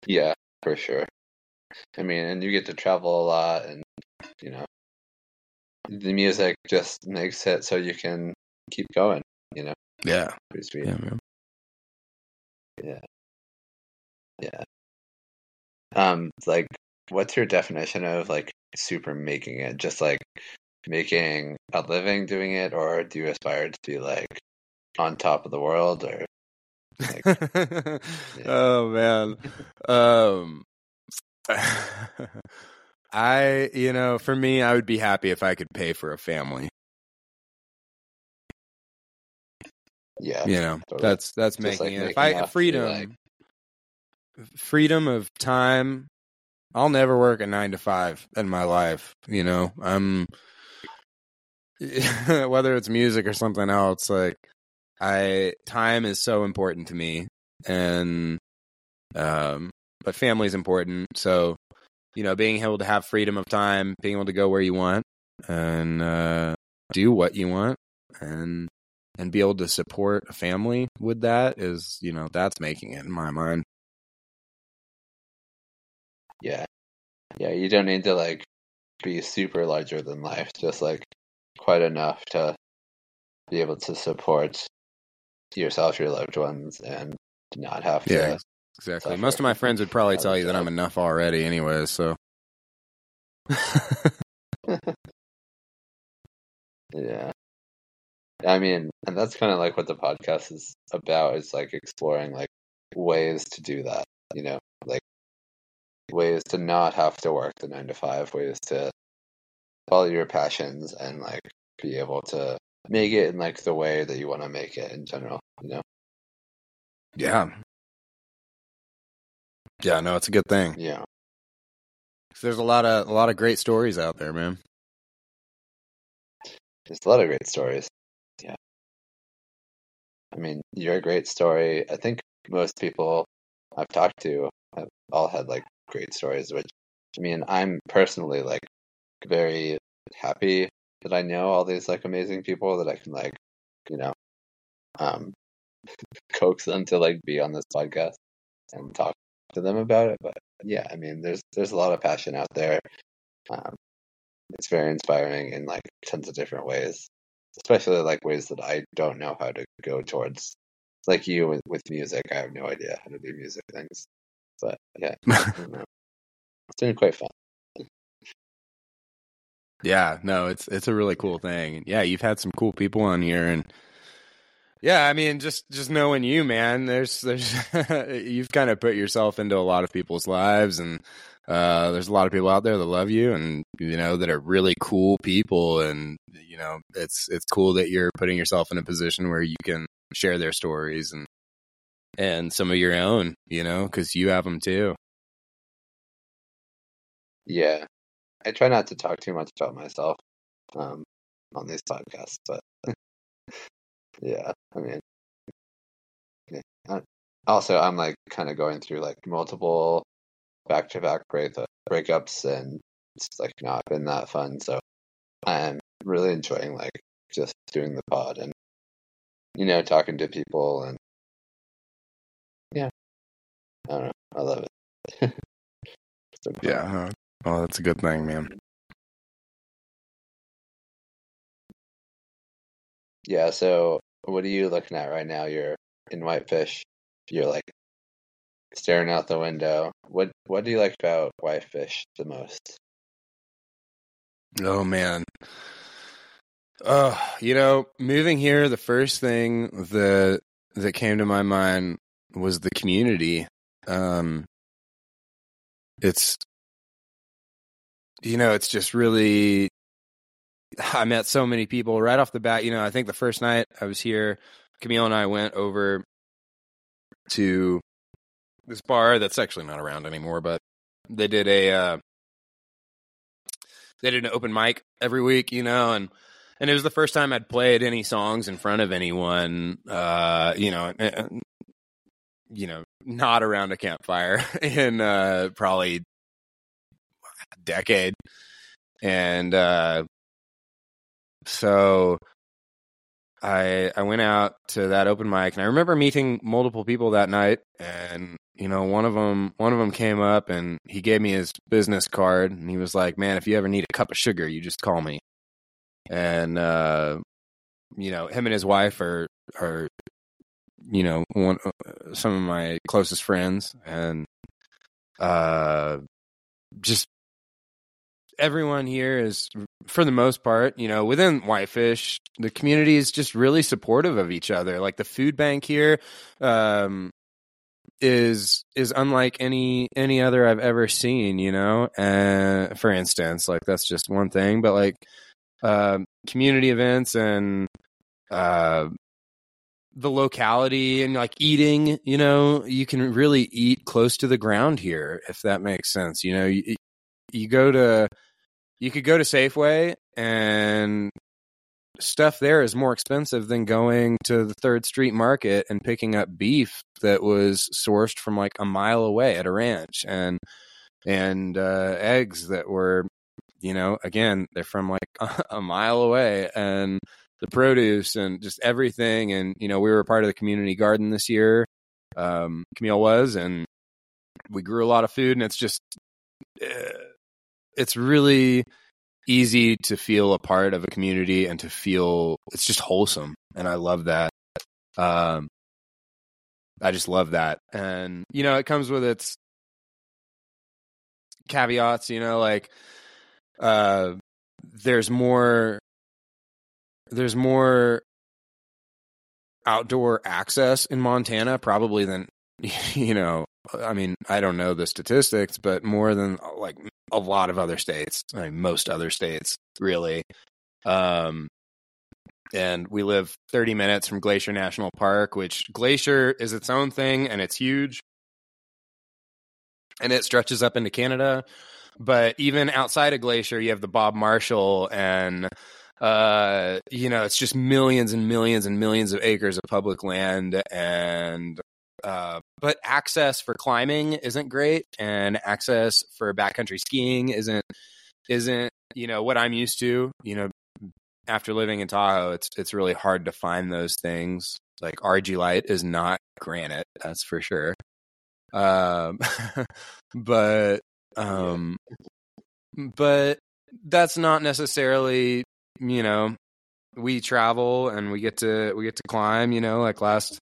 Yeah, for sure. I mean, and you get to travel a lot, and you know, the music just makes it so you can keep going, you know. Yeah. Pretty sweet. Yeah, man. Yeah. Yeah. Like, what's your definition of like super making it? Just like making a living doing it, or do you aspire to be like on top of the world, or like, yeah. Oh man. I, you know, for me, I would be happy if I could pay for a family. Yeah. You know, totally. That's making like it. If I freedom of time, I'll never work a 9-to-5 in my life. You know, I'm whether it's music or something else, like time is so important to me, and but family is important. So, you know, being able to have freedom of time, being able to go where you want, and do what you want, and be able to support a family with that is, you know, that's making it in my mind. Yeah. Yeah, you don't need to like be super larger than life, just like quite enough to be able to support yourself, your loved ones, and not have to. Yeah, exactly. Most of my friends would probably tell you that I'm enough already anyway, so. Yeah. I mean, and that's kind of like what the podcast is about. It's like exploring like ways to do that, you know, like ways to not have to work the 9-to-5, ways to follow your passions and like be able to make it in like the way that you want to make it in general, you know? Yeah. Yeah, no, it's a good thing. Yeah. There's a lot of great stories out there, man. There's a lot of great stories. Yeah. I mean, you're a great story. I think most people I've talked to have all had like great stories, which, I mean, I'm personally like very happy that I know all these like amazing people that I can like, you know, coax them to like be on this podcast and talk to them about it. But yeah, I mean, there's a lot of passion out there. It's very inspiring in like tons of different ways, especially like ways that I don't know how to go towards. It's like you with music, I have no idea how to do music things, but yeah, it's been quite fun. Yeah, no, it's a really cool thing. Yeah, you've had some cool people on here, and yeah, I mean, just knowing you, man, there's you've kind of put yourself into a lot of people's lives, and there's a lot of people out there that love you, and you know, that are really cool people, and you know, it's cool that you're putting yourself in a position where you can share their stories and some of your own, you know, because you have them too. Yeah. I try not to talk too much about myself on these podcasts, but yeah, I mean, yeah. Also, I'm like kind of going through like multiple back-to-back breakups, and it's like not been that fun. So I'm really enjoying like just doing the pod and, you know, talking to people, and yeah, I don't know. I love it. So cool. Yeah. Oh, that's a good thing, man. Yeah, so what are you looking at right now? You're in Whitefish. You're like staring out the window. What do you like about Whitefish the most? Oh, man. You know, moving here, the first thing that came to my mind was the community. It's, you know, it's just really, I met so many people right off the bat. You know, I think the first night I was here, Camille and I went over to this bar that's actually not around anymore, but they did an open mic every week, you know, and it was the first time I'd played any songs in front of anyone, not around a campfire in probably a decade. And so I went out to that open mic, and I remember meeting multiple people that night. And you know, one of them came up and he gave me his business card, and he was like, "Man, if you ever need a cup of sugar, you just call me." And you know, him and his wife are you know, some of my closest friends, and just everyone here is, for the most part, you know, within Whitefish, the community is just really supportive of each other. Like the food bank here is unlike any other I've ever seen, you know, for instance. Like that's just one thing, but like community events and the locality and like eating, you know, you can really eat close to the ground here, if that makes sense. You know, you could go to Safeway, and stuff there is more expensive than going to the 3rd Street Market and picking up beef that was sourced from like a mile away at a ranch, and eggs that were, you know, again, they're from like a mile away, and the produce and just everything. And, you know, we were a part of the community garden this year. Camille was, and we grew a lot of food, and it's just, it's really easy to feel a part of a community and to feel it's just wholesome. And I love that. I just love that. And, you know, it comes with its caveats, you know, like, there's more outdoor access in Montana probably than, you know, I mean, I don't know the statistics, but more than like a lot of other states, I mean, most other states really. And we live 30 minutes from Glacier National Park, which Glacier is its own thing, and it's huge, and it stretches up into Canada. But even outside of Glacier, you have the Bob Marshall, and you know, it's just millions and millions and millions of acres of public land. And but access for climbing isn't great, and access for backcountry skiing isn't, you know, what I'm used to. You know, after living in Tahoe, it's really hard to find those things. Like RG Light is not granite, that's for sure. But that's not necessarily, you know, we travel and we get to climb, you know, like last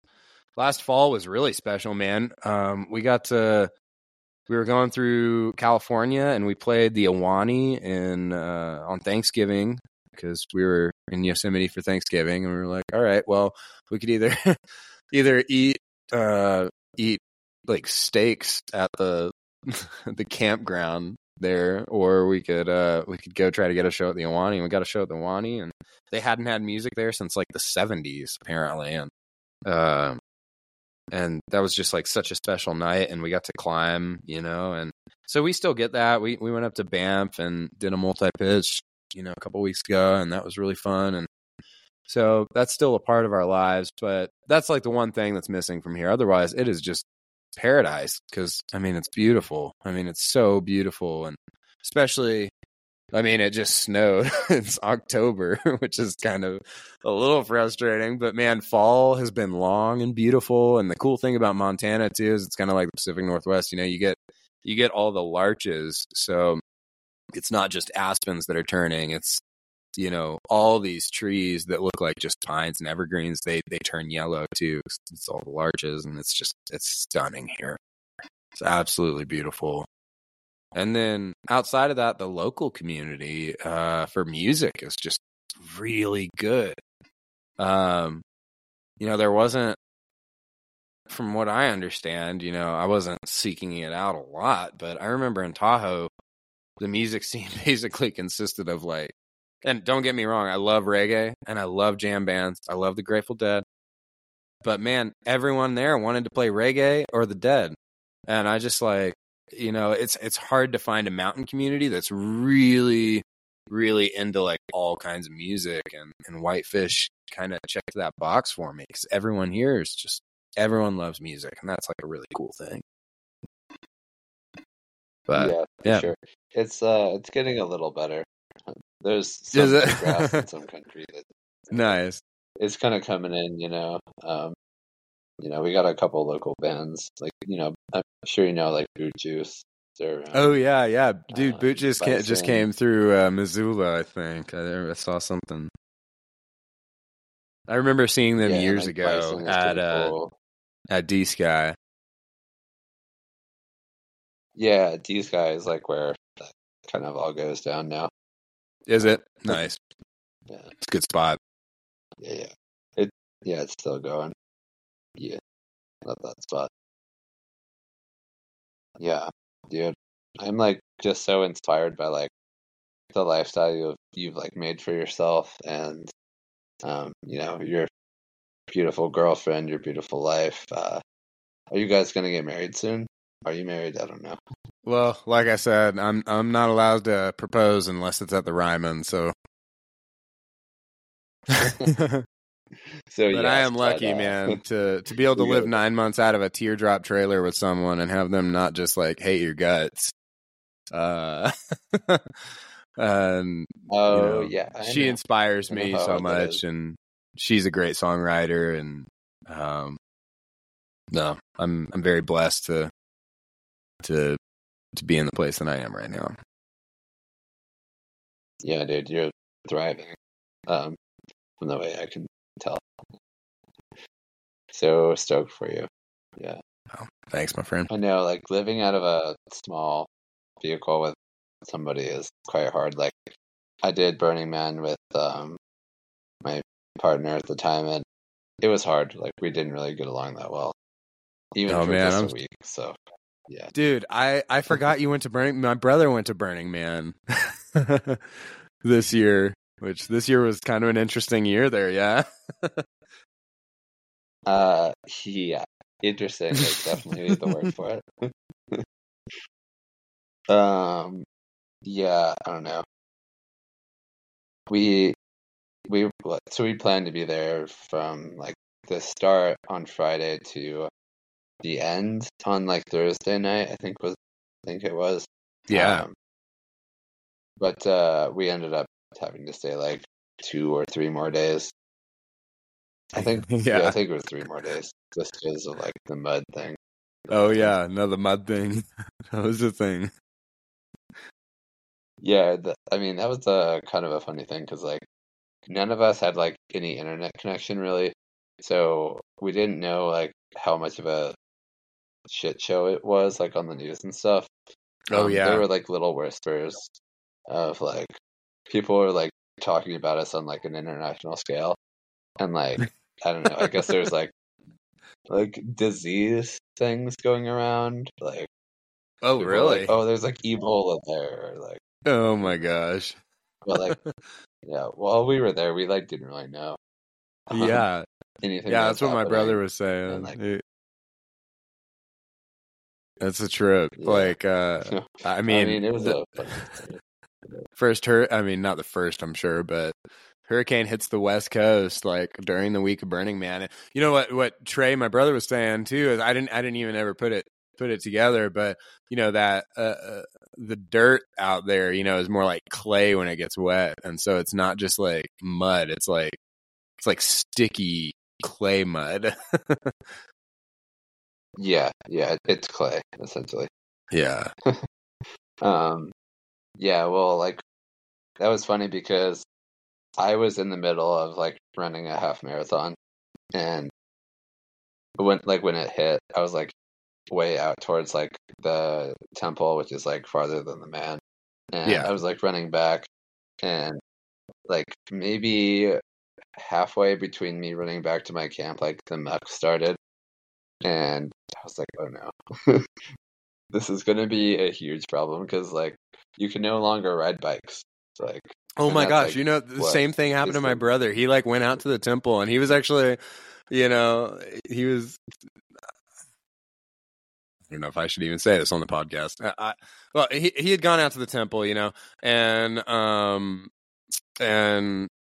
fall was really special, man. We were going through California, and we played the Iwani on Thanksgiving, because we were in Yosemite for Thanksgiving, and we were like, all right, well, we could either eat like steaks at the campground there, or we could go try to get a show at the Iwani. And we got a show at the Iwani, and they hadn't had music there since like the 70s apparently, and that was just like such a special night. And we got to climb, you know, and so we still get that. We went up to Banff and did a multi-pitch, you know, a couple weeks ago, and that was really fun. And so that's still a part of our lives, but that's like the one thing that's missing from here. Otherwise, it is just paradise, because I mean, it's beautiful. I mean, it's so beautiful. And especially I mean, it just snowed. It's October, which is kind of a little frustrating. But, man, fall has been long and beautiful. And the cool thing about Montana, too, is it's kind of like the Pacific Northwest. You know, you get all the larches. So it's not just aspens that are turning. It's, you know, all these trees that look like just pines and evergreens. They turn yellow, too. It's all the larches. And it's stunning here. It's absolutely beautiful. And then outside of that, the local community for music is just really good. You know, there wasn't, from what I understand, you know, I wasn't seeking it out a lot, but I remember in Tahoe, the music scene basically consisted of like, and don't get me wrong, I love reggae and I love jam bands. I love the Grateful Dead. But man, everyone there wanted to play reggae or the Dead. And I just like, you know, it's hard to find a mountain community that's really, really into like all kinds of music, and Whitefish kind of checked that box for me, because everyone here is just, everyone loves music, and that's like a really cool thing. But yeah. Sure. It's getting a little better. There's some grass in some country that nice. It's kind of coming in, you know. You know, we got a couple local bands, like, you know, I'm sure you know, like Boot Juice. Oh, yeah. Dude, Boot Juice just came through Missoula, I think. I saw something. I remember seeing them years ago at D-Sky. Yeah, D-Sky is like where that kind of all goes down now. Is it? Nice. Yeah. It's a good spot. Yeah. It's still going. Yeah, love that spot. Yeah, dude, I'm like just so inspired by like the lifestyle you've like made for yourself, and you know, your beautiful girlfriend, your beautiful life. Are you guys gonna get married soon? Are you married? I don't know. Well, like I said, I'm not allowed to propose unless it's at the Ryman, so. So, but yes, I am lucky, man, to be able to live 9 months out of a teardrop trailer with someone and have them not just like hate your guts. She inspires me so much, and she's a great songwriter, and no, I'm very blessed to be in the place that I am right now. Yeah, dude, you're thriving. From the way I can tell. So stoked for you. Yeah. Oh, thanks, my friend. I know, like, living out of a small vehicle with somebody is quite hard. Like, I did Burning Man with my partner at the time, and it was hard. Like, we didn't really get along that well. Even just a week, so... Yeah. Dude, I forgot you went to Burning... My brother went to Burning Man this year. Which this year was kind of an interesting year there, yeah. Yeah, interesting is definitely the word for it. Yeah, I don't know. We planned to be there from like the start on Friday to the end on like Thursday night. I think it was. Yeah. But we ended up having to stay like 2 or 3 more days. I think it was 3 more days just because of like the mud thing. The mud thing. That was the thing. Yeah, I mean, that was a kind of a funny thing because like none of us had like any internet connection really, so we didn't know like how much of a shit show it was like on the news and stuff. There were like little whispers of like people were like talking about us on like an international scale, and like I don't know. I guess there's like disease things going around. Like, oh really? Like, oh, there's like Ebola there. Like, oh my gosh. But like, yeah. While we were there, we like didn't really know. Yeah. Anything. Yeah, that's what my brother was saying. And, like, that's a trip. Yeah. Like, I mean, it was a. Not the first, I'm sure, but hurricane hits the West Coast like during the week of Burning Man. And you know what Trey, my brother, was saying too is I didn't even ever put it together, but you know that the dirt out there, you know, is more like clay when it gets wet. And so it's not just like mud. It's like sticky clay mud. Yeah. It's clay, essentially. Yeah. Yeah. Well, like that was funny because I was in the middle of like running a half marathon, and when it hit, I was like way out towards like the temple, which is like farther than the man. And yeah. I was like running back, and like maybe halfway between me running back to my camp, like the muck started, and I was like, oh no, this is going to be a huge problem. 'Cause like you can no longer ride bikes. Like, oh my gosh. Like, you know, the same thing happened to my brother. He like went out to the temple, and he was actually, you know, he was, I don't know if I should even say this on the podcast. He had gone out to the temple, you know, and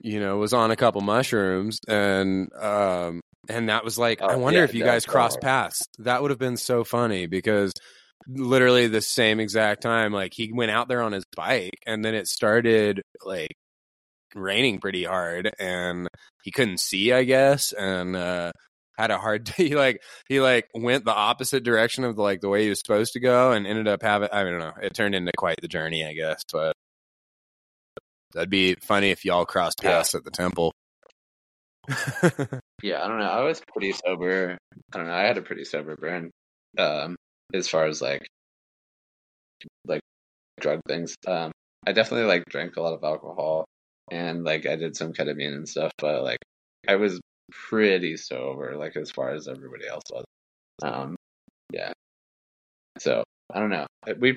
you know, was on a couple mushrooms, and that was like, I wonder if you guys crossed paths. That would have been so funny, because literally the same exact time, like he went out there on his bike, and then it started like raining pretty hard, and he couldn't see, I guess, and had a hard day. He went the opposite direction of like the way he was supposed to go, and ended up having, I don't know, it turned into quite the journey, I guess, but that'd be funny if y'all crossed paths at the temple. Yeah. I don't know. I was pretty sober. I don't know. I had a pretty sober burn, as far as like drug things. I definitely like drank a lot of alcohol, and like I did some ketamine and stuff, but like I was pretty sober, like as far as everybody else was. Yeah. So I don't know. We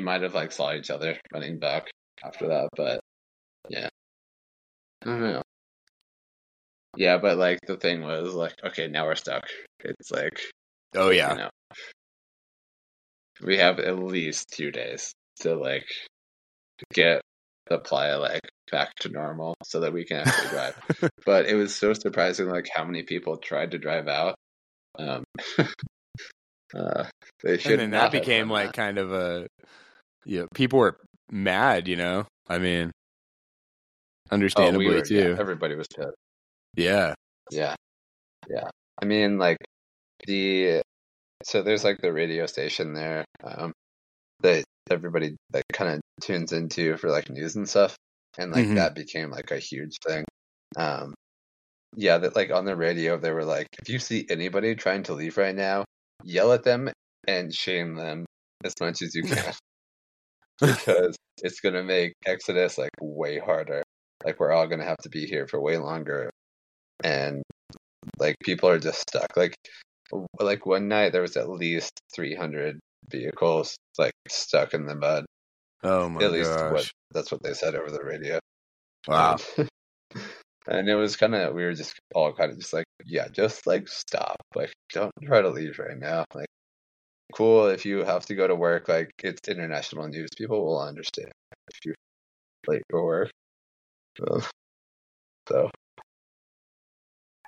might have like saw each other running back after that, but yeah, I don't know. Yeah, but like the thing was like, okay, now we're stuck. It's like, oh yeah, you know, we have at least 2 days to like get the playa like back to normal so that we can actually drive. But it was so surprising like how many people tried to drive out. They should, and then that became like that. Kind of a, you know, people were mad, you know, I mean, understandably. Yeah, everybody was pissed. Yeah. I mean, like there's like the radio station there that everybody like kind of tunes into for like news and stuff, and like that became like a huge thing. That like on the radio they were like, if you see anybody trying to leave right now, yell at them and shame them as much as you can, because it's gonna make Exodus like way harder. Like we're all gonna have to be here for way longer, and like people are just stuck. Like one night there was at least 300 vehicles like stuck in the mud. Oh my gosh! At least that's what they said over the radio. Wow. And it was kind of, we were just all kind of just like, yeah, just like stop, like don't try to leave right now. Like, cool, if you have to go to work, like it's international news, people will understand if you're late for work. So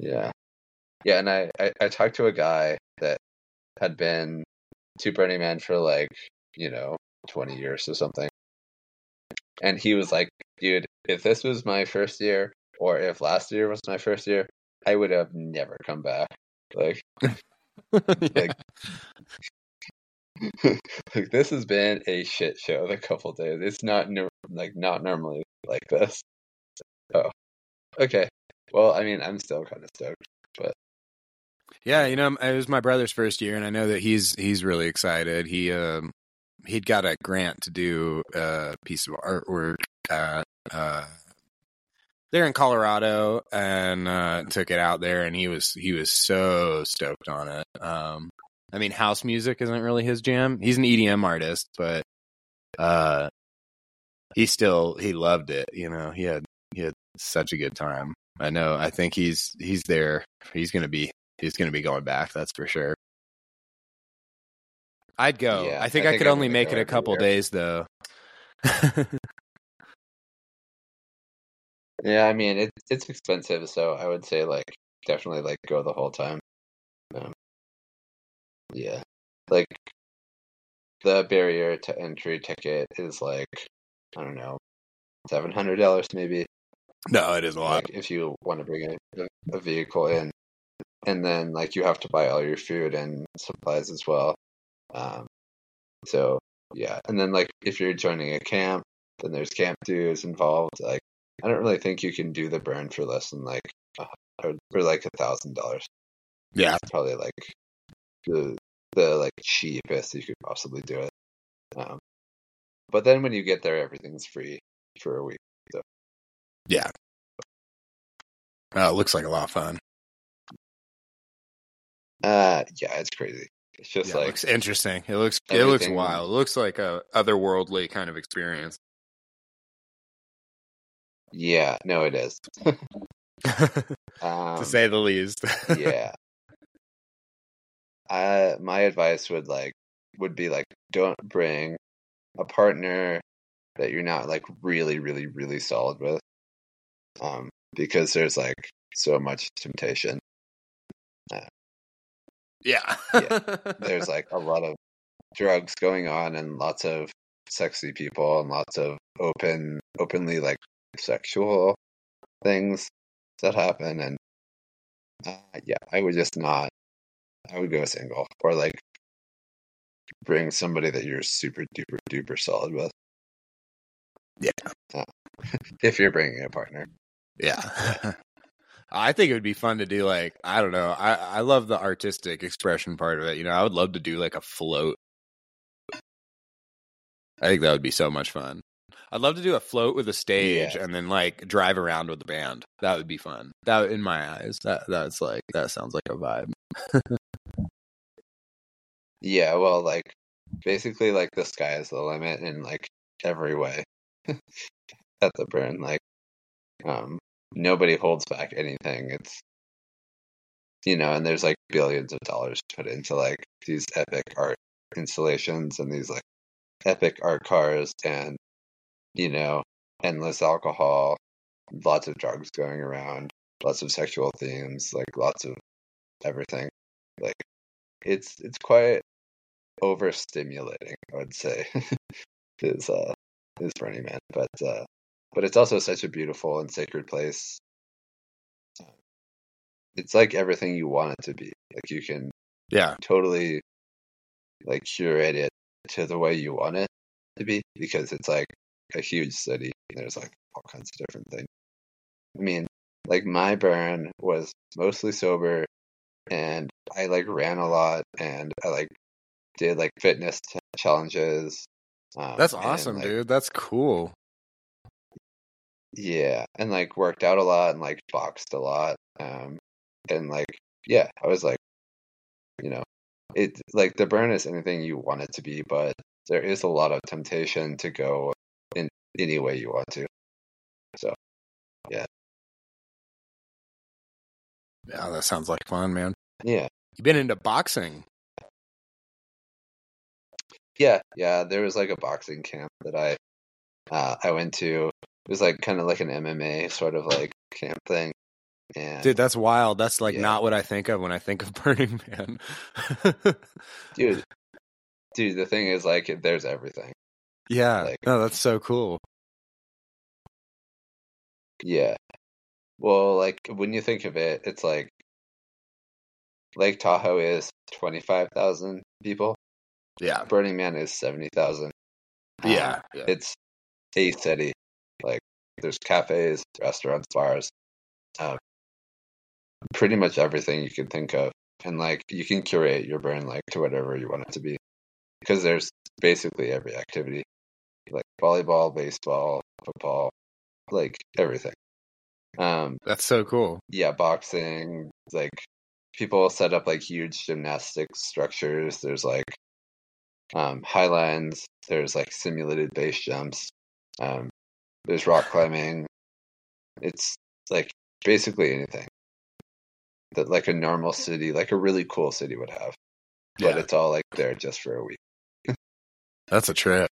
yeah, and I talked to a guy that had been to Burning Man for like, you know, 20 years or something, and he was like, dude, if this was my first year, or if last year was my first year, I would have never come back. Like, like this has been a shit show the couple days. It's not normally like this. Oh, okay. Well, I mean, I'm still kind of stoked, but yeah, you know, it was my brother's first year, and I know that he's really excited. He he'd got a grant to do a piece of artwork there in Colorado, and took it out there, and he was so stoked on it. I mean, house music isn't really his jam. He's an EDM artist, but he loved it. You know, he had such a good time. I know. I think he's there. He's gonna be going back. That's for sure. I'd go. Yeah, I think I could only make it a couple days, though. Yeah, I mean, it's expensive, so I would say like definitely like go the whole time. Yeah, like the barrier to entry ticket is like, I don't know, $700 maybe. No, it is a lot. Like, if you want to bring a vehicle in, and then like you have to buy all your food and supplies as well. So yeah, and then like if you're joining a camp, then there's camp dues involved. Like, I don't really think you can do the burn for less than like $1,000. Yeah, it's probably like the like cheapest you could possibly do it. But then when you get there, everything's free for a week. So. Yeah. It looks like a lot of fun. Yeah, it's crazy. It's just it looks interesting. It looks wild. It looks like a otherworldly kind of experience. Yeah, no, it is. To say the least. Yeah. My advice would be like, don't bring a partner that you're not like really, really, really solid with, because there's like so much temptation. Yeah. There's like a lot of drugs going on and lots of sexy people and lots of openly like sexual things that happen. And yeah, I would go single, or like bring somebody that you're super duper duper solid with. Yeah. If you're bringing a partner. Yeah. I think it would be fun to do, like, I don't know. I love the artistic expression part of it. You know, I would love to do like a float. I think that would be so much fun. I'd love to do a float with a stage and then like drive around with the band. That would be fun. That, in my eyes, that's like, that sounds like a vibe. Yeah. Well, like basically like the sky is the limit in like every way at the burn. Like, nobody holds back anything. It's, you know, and there's like billions of dollars put into like these epic art installations and these like epic art cars and, you know, endless alcohol, lots of drugs going around, lots of sexual themes, like lots of everything. Like it's quite overstimulating, I would say, is Burning Man, but it's also such a beautiful and sacred place. It's like everything you want it to be. Like you can totally like curate it to the way you want it to be, because it's like a huge city. There's like all kinds of different things. I mean, like my burn was mostly sober and I like ran a lot and I like did like fitness challenges. That's awesome, and, like, dude. That's cool. Yeah, and like worked out a lot and like boxed a lot, and like yeah, I was like, you know, it like the burn is anything you want it to be, but there is a lot of temptation to go in any way you want to. So yeah, that sounds like fun, man. Yeah, you've been into boxing. Yeah, there was like a boxing camp that I went to. It was like kind of like an MMA sort of like camp thing. And dude, that's wild. That's like not what I think of when I think of Burning Man. Dude, the thing is like there's everything. Yeah. Like, no, that's so cool. Yeah. Well, like when you think of it, it's like Lake Tahoe is 25,000 people. Yeah. Burning Man is 70,000. Yeah. It's a city. Like there's cafes, restaurants, bars, pretty much everything you can think of, and like you can curate your burn like to whatever you want it to be, because there's basically every activity, like volleyball, baseball, football, like everything. That's so cool. Yeah, boxing. Like people set up like huge gymnastics structures. There's like high lines. There's like simulated base jumps. There's rock climbing. It's like basically anything that like a normal city, like a really cool city would have. But it's all like there just for a week. That's a trip.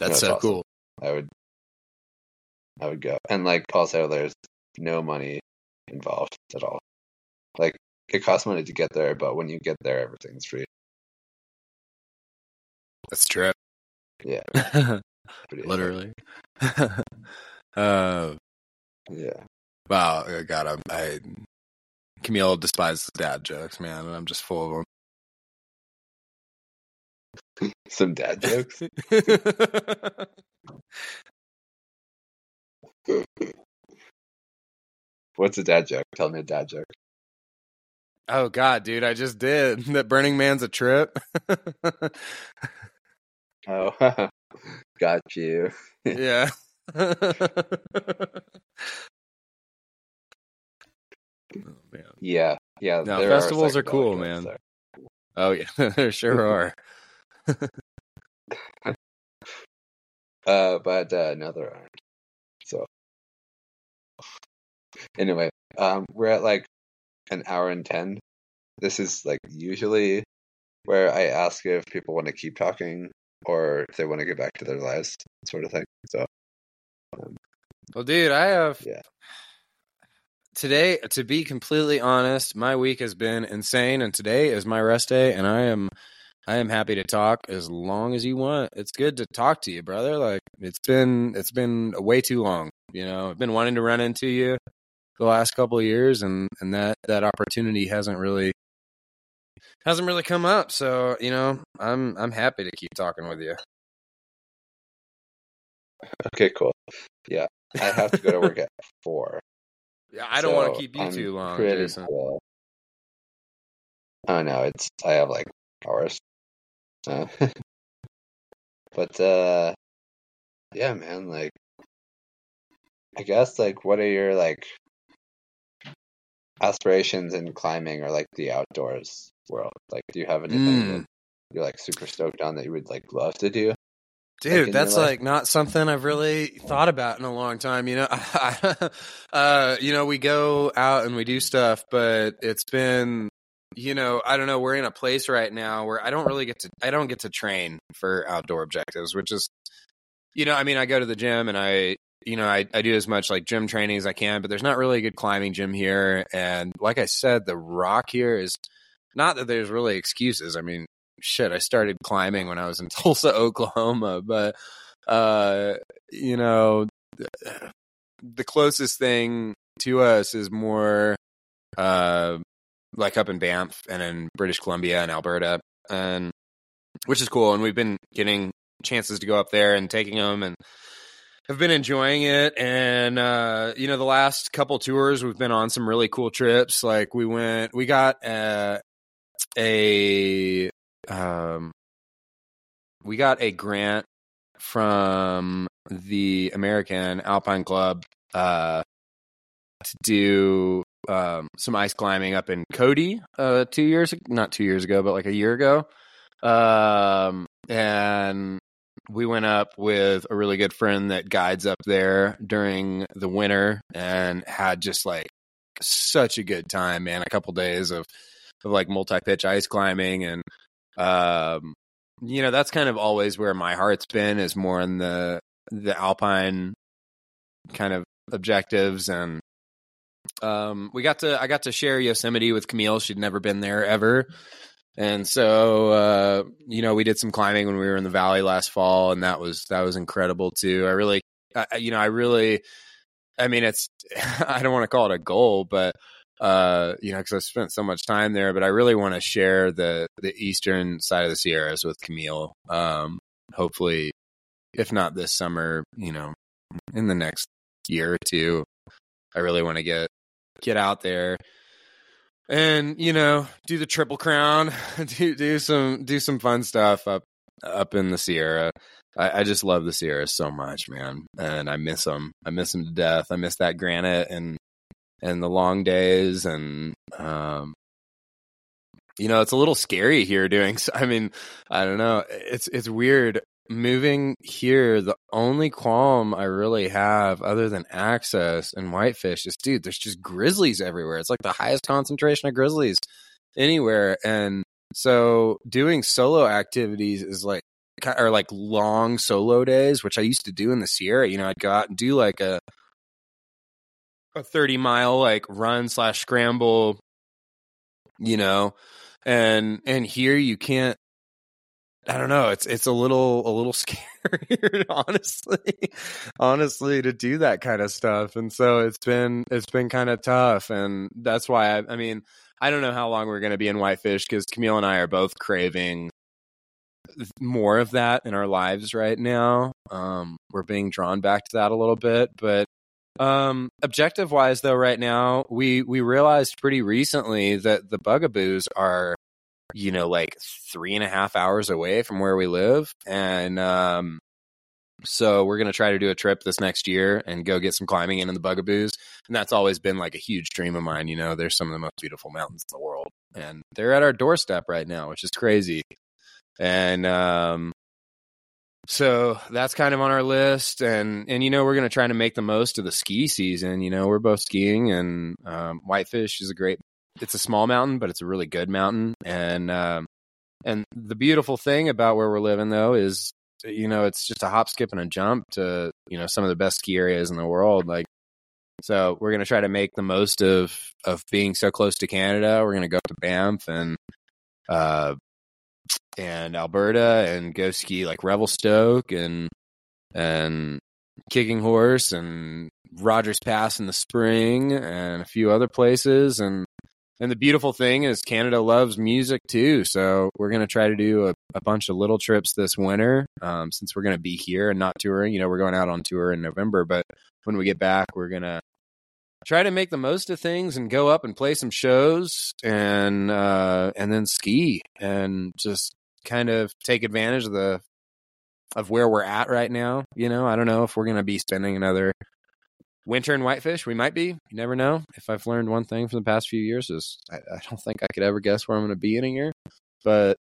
That's so awesome. Cool. I would go. And like also there's no money involved at all. Like it costs money to get there, but when you get there, everything's free. That's true. Yeah. Literally. Yeah. Wow. God, Camille despises dad jokes, man, and I'm just full of them. Some dad jokes? What's a dad joke? Tell me a dad joke. Oh, God, dude, I just did. That Burning Man's a trip. Oh, got you. Yeah. Oh, man. Yeah, yeah. No, festivals are cool, man. There. Oh yeah, there sure are. but no, there aren't. So anyway, we're at like an hour and 10. This is like usually where I ask if people want to keep talking or if they want to get back to their lives, sort of thing. So, well, dude, I have. Yeah. Today, to be completely honest, my week has been insane, and today is my rest day, and I am happy to talk as long as you want. It's good to talk to you, brother. Like it's been way too long. You know, I've been wanting to run into you the last couple of years, and that opportunity hasn't really come up. So, you know, I'm happy to keep talking with you. Okay, cool. Yeah, I have to go to work at 4. Yeah, I don't want to keep you too long, Jason. Well. Oh no, I have like hours. But yeah, man, like I guess like what are your like aspirations in climbing or like the outdoors world? Like do you have anything that you're like super stoked on that you would like love to do? Dude, that's like not something I've really thought about in a long time. You know, we go out and we do stuff, but it's been, you know, I don't know. We're in a place right now where I don't get to train for outdoor objectives, which is, you know, I mean, I go to the gym and I do as much like gym training as I can, but there's not really a good climbing gym here. And like I said, the rock here is not that there's really excuses. I mean, shit, I started climbing when I was in Tulsa, Oklahoma, but, you know, the closest thing to us is more, like up in Banff and in British Columbia and Alberta, and which is cool. And we've been getting chances to go up there and taking them, and have been enjoying it. And, you know, the last couple tours, we've been on some really cool trips. Like we got a grant from the American Alpine Club to do some ice climbing up in Cody 1 year ago. And we went up with a really good friend that guides up there during the winter and had just like such a good time, man. A couple days of like multi-pitch ice climbing, and you know, that's kind of always where my heart's been, is more in the alpine kind of objectives. And I got to share Yosemite with Camille. She'd never been there ever, and so you know, we did some climbing when we were in the valley last fall, and that was incredible too. I mean, I don't want to call it a goal, but you know, because I spent so much time there, but I really want to share the eastern side of the Sierras with Camille. Hopefully, if not this summer, you know, in the next year or two, I really want to get out there and, you know, do the Triple Crown, do some fun stuff up in the Sierra. I just love the Sierras so much, man, and I miss them. I miss them to death. I miss that granite and the long days, and you know, it's a little scary here doing. I mean, I don't know. It's weird moving here. The only qualm I really have, other than access and whitefish, is dude, there's just grizzlies everywhere. It's like the highest concentration of grizzlies anywhere, and so doing solo activities is like, or like long solo days, which I used to do in the Sierra. You know, I'd go out and do like a 30-mile like run / scramble, you know, and here you can't I don't know. It's a little scarier, honestly, to do that kind of stuff. And so it's been kind of tough. And that's why I mean, I don't know how long we're going to be in Whitefish, because Camille and I are both craving more of that in our lives right now. We're being drawn back to that a little bit, but objective wise though, right now, we realized pretty recently that the Bugaboos are, you know, like 3.5 hours away from where we live. And so we're going to try to do a trip this next year and go get some climbing in the Bugaboos. And that's always been like a huge dream of mine. You know, they're some of the most beautiful mountains in the world, and they're at our doorstep right now, which is crazy. And so that's kind of on our list. And you know, we're going to try to make the most of the ski season. You know, we're both skiing, and Whitefish is it's a small mountain, but it's a really good mountain. And the beautiful thing about where we're living though is, you know, it's just a hop, skip, and a jump to, you know, some of the best ski areas in the world. Like, so we're going to try to make the most of being so close to Canada. We're going to go up to Banff and Alberta and go ski like Revelstoke and Kicking Horse and Rogers Pass in the spring and a few other places. And the beautiful thing is Canada loves music too. So we're going to try to do a bunch of little trips this winter. Since we're going to be here and not touring, you know, we're going out on tour in November, but when we get back, we're going to try to make the most of things and go up and play some shows and then ski and just kind of take advantage of where we're at right now. You know, I don't know if we're going to be spending another winter in Whitefish. We might be. You never know. If I've learned one thing from the past few years is I don't think I could ever guess where I'm going to be in a year. But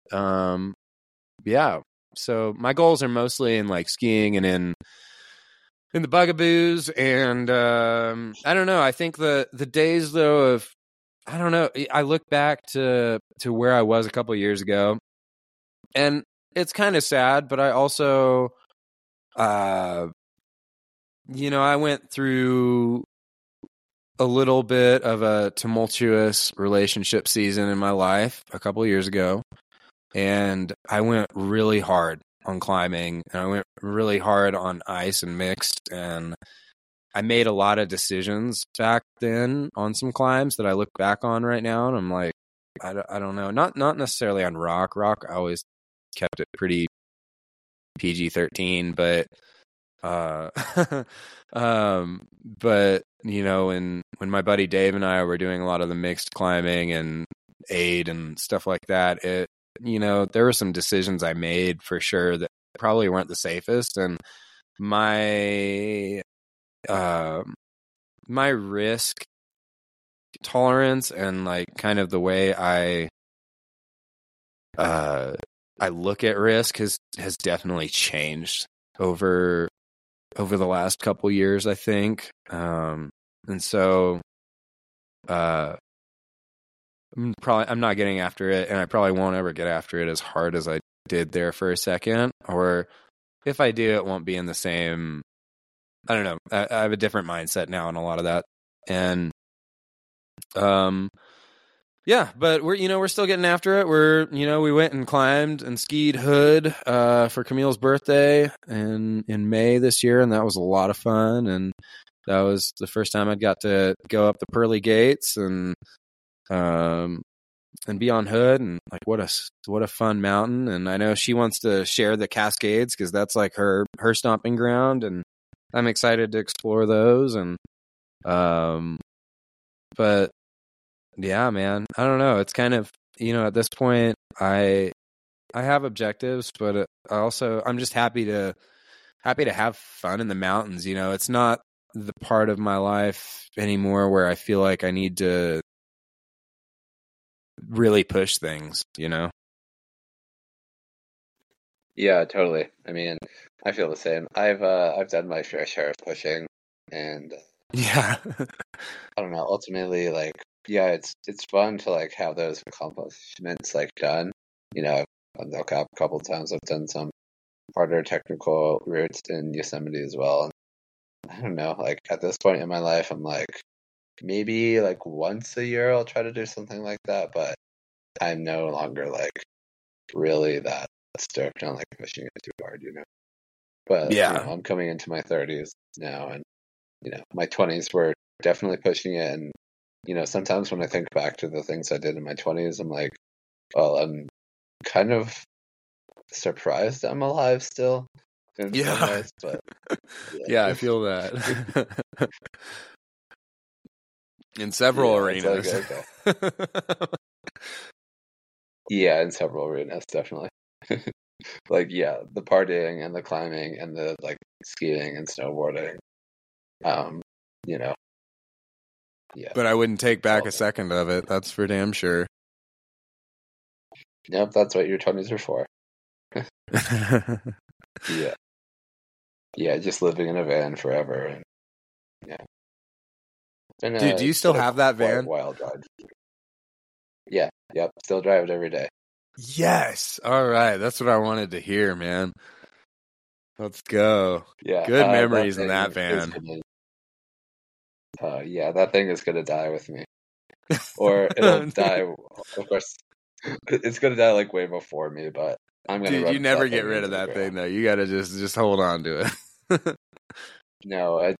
yeah. So my goals are mostly in like skiing and in the Bugaboos, and I don't know. I think the days though of, I don't know. I look back to where I was a couple of years ago, and it's kind of sad. But I also, you know, I went through a little bit of a tumultuous relationship season in my life a couple of years ago, and I went really hard on climbing, and I went really hard on ice and mixed, and I made a lot of decisions back then on some climbs that I look back on right now, and I'm like, I don't know, not necessarily on rock. I always kept it pretty PG-13, but you know, when my buddy Dave and I were doing a lot of the mixed climbing and aid and stuff like that, it, you know, there were some decisions I made for sure that probably weren't the safest. And my risk tolerance and like kind of the way I look at risk has definitely changed over the last couple years, I think. And so, I'm not getting after it, and I probably won't ever get after it as hard as I did there for a second. Or if I do, it won't be in the same. I don't know. I have a different mindset now on a lot of that, and yeah. But we're still getting after it. We went and climbed and skied Hood for Camille's birthday in May this year, and that was a lot of fun. And that was the first time I'd got to go up the pearly gates and be on Hood, and like what a fun mountain. And I know she wants to share the Cascades because that's like her stomping ground, and I'm excited to explore those. And but yeah, man, I don't know. It's kind of, you know, at this point I have objectives, but I also I'm just happy to have fun in the mountains. You know, it's not the part of my life anymore where I feel like I need to really push things, you know? Yeah, totally. I mean, I feel the same. I've done my fair share of pushing, and yeah, I don't know. Ultimately, like, yeah, it's fun to like have those accomplishments like done. You know, I've done a couple of times. I've done some harder technical routes in Yosemite as well. I don't know. Like at this point in my life, I'm like, maybe like once a year I'll try to do something like that, but I'm no longer like really that stoked on like pushing it too hard, you know. But yeah, you know, I'm coming into my 30s now, and you know, my 20s were definitely pushing it. And you know, sometimes when I think back to the things I did in my 20s, I'm like, well, I'm kind of surprised I'm alive still. Yeah. Ways, but, yeah. Yeah, I feel that. In several arenas. Like, okay. Yeah, in several arenas, definitely. Like, yeah, the partying and the climbing and the, like, skiing and snowboarding. You know. Yeah. But I wouldn't take back a second of it. That's for damn sure. Yep, that's what your 20s are for. Yeah. Yeah, just living in a van forever. And, yeah. And, dude, do you still have that van? Wild ride. Yeah, yep, still drive it every day. Yes. All right, that's what I wanted to hear, man. Let's go. Yeah. Good memories in that van. Yeah, that thing is going to die with me. Or it'll die, of course. It's going to die like way before me, but I'm going to. Dude, you never get rid of that thing, though. You got to just hold on to it. No,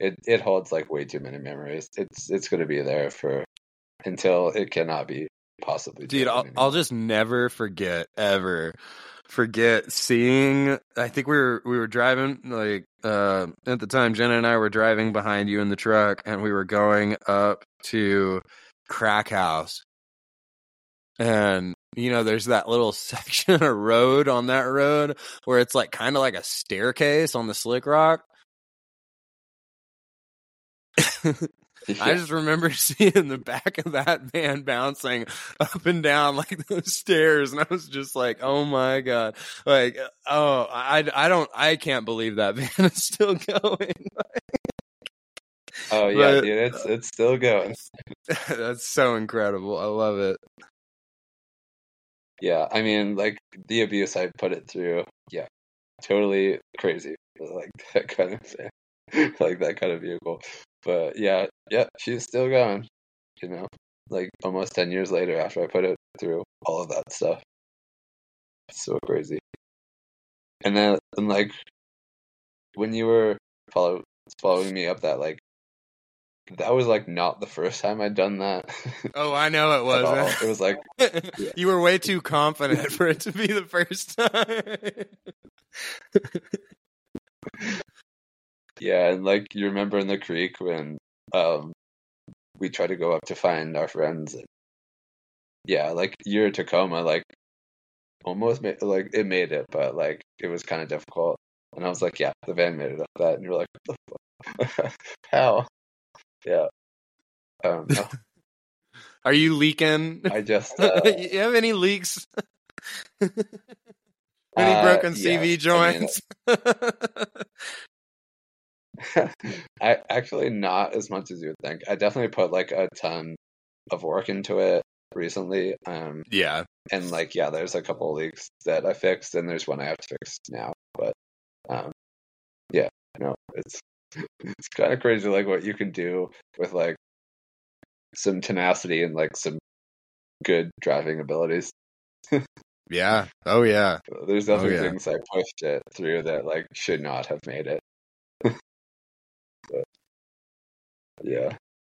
it holds like way too many memories. It's going to be there for until it cannot be possibly. Dude, I'll just never forget seeing. I think we were driving like at the time. Jenna and I were driving behind you in the truck, and we were going up to Crack House. And, you know, there's that little section of road on that road where it's like kind of like a staircase on the slick rock. Yeah. I just remember seeing the back of that van bouncing up and down like those stairs. And I was just like, oh, my God. Like, oh, I can't believe that van is still going. Oh, yeah, but, dude, it's still going. That's so incredible. I love it. Yeah, I mean, like, the abuse I put it through, yeah, totally crazy, like, that kind of thing, like, that kind of vehicle. But, yeah, she's still gone, you know, like, almost 10 years later after I put it through all of that stuff. It's so crazy. And then, like, when you were following me up that, like, that was like not the first time I'd done that. Oh, I know it was. It was like yeah. You were way too confident for it to be the first time. Yeah, and like you remember in the creek when we tried to go up to find our friends. And, yeah, like your Tacoma, like almost made it, but like it was kind of difficult. And I was like, yeah, the van made it up that, and you're like, what the fuck? How? Yeah. I don't know. Are you leaking? I just. You have any leaks? Any broken CV joints? I actually not as much as you would think. I definitely put like a ton of work into it recently. Yeah. And like, yeah, there's a couple of leaks that I fixed, and there's one I have to fix now. But yeah, no, it's kind of crazy, like what you can do with like some tenacity and like some good driving abilities. Yeah. Oh yeah. There's other things I pushed it through that like should not have made it. But, yeah,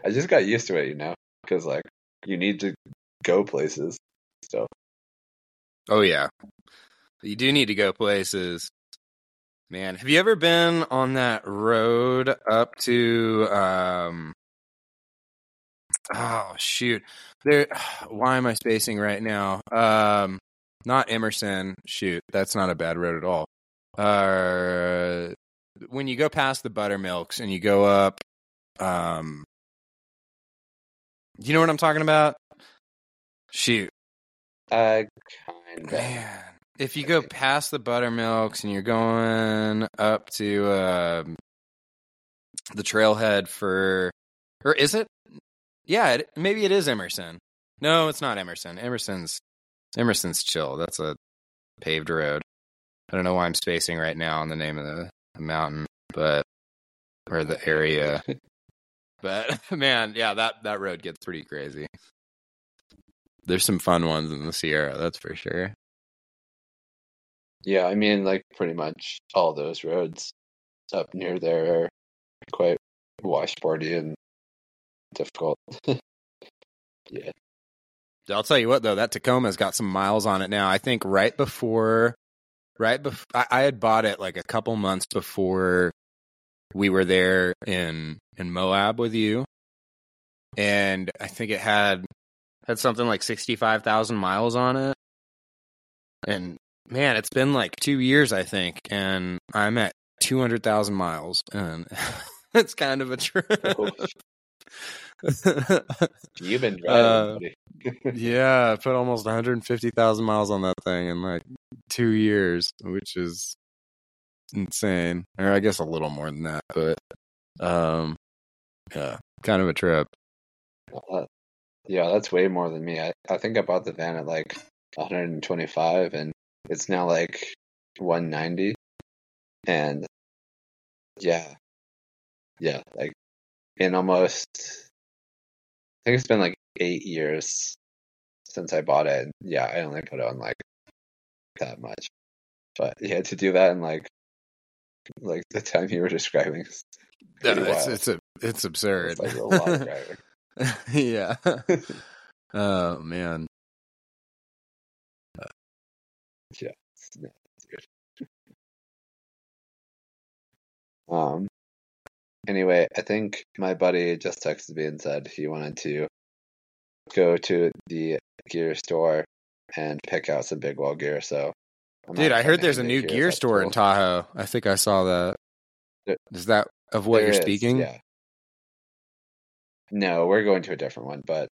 I just got used to it, you know, because like you need to go places. So. Oh yeah, you do need to go places. Man, have you ever been on that road up to, oh, shoot. Why am I spacing right now? Not Emerson. Shoot, that's not a bad road at all. When you go past the Buttermilks and you go up, you know what I'm talking about? Shoot. Kind of. Man. If you go past the Buttermilks and you're going up to the trailhead or is it? Yeah, maybe it is Emerson. No, it's not Emerson. Emerson's chill. That's a paved road. I don't know why I'm spacing right now on the name of the mountain, but or the area. But man, yeah, that road gets pretty crazy. There's some fun ones in the Sierra, that's for sure. Yeah, I mean, like, pretty much all those roads up near there are quite washboardy and difficult. Yeah. I'll tell you what, though, that Tacoma's got some miles on it now. I think right before I had bought it like a couple months before we were there in Moab with you. And I think it had something like 65,000 miles on it. And man, it's been like 2 years, I think. And I'm at 200,000 miles. And it's kind of a trip. You've been driving. Yeah, I put almost 150,000 miles on that thing in like 2 years, which is insane. Or I guess a little more than that, but yeah, kind of a trip. Yeah, that's way more than me. I think I bought the van at like 125, and it's now like 190. And yeah, like in almost, I think it's been like 8 years since I bought it. Yeah, I only put on like that much. But yeah, to do that in like the time you were describing, it's absurd. It's like a lot of driving. Yeah. Oh man. Yeah. Anyway, I think my buddy just texted me and said he wanted to go to the gear store and pick out some big wall gear. So, dude, I heard there's a new gear store in Tahoe. I think I saw that. Is that of what you're speaking? Yeah. No, we're going to a different one, but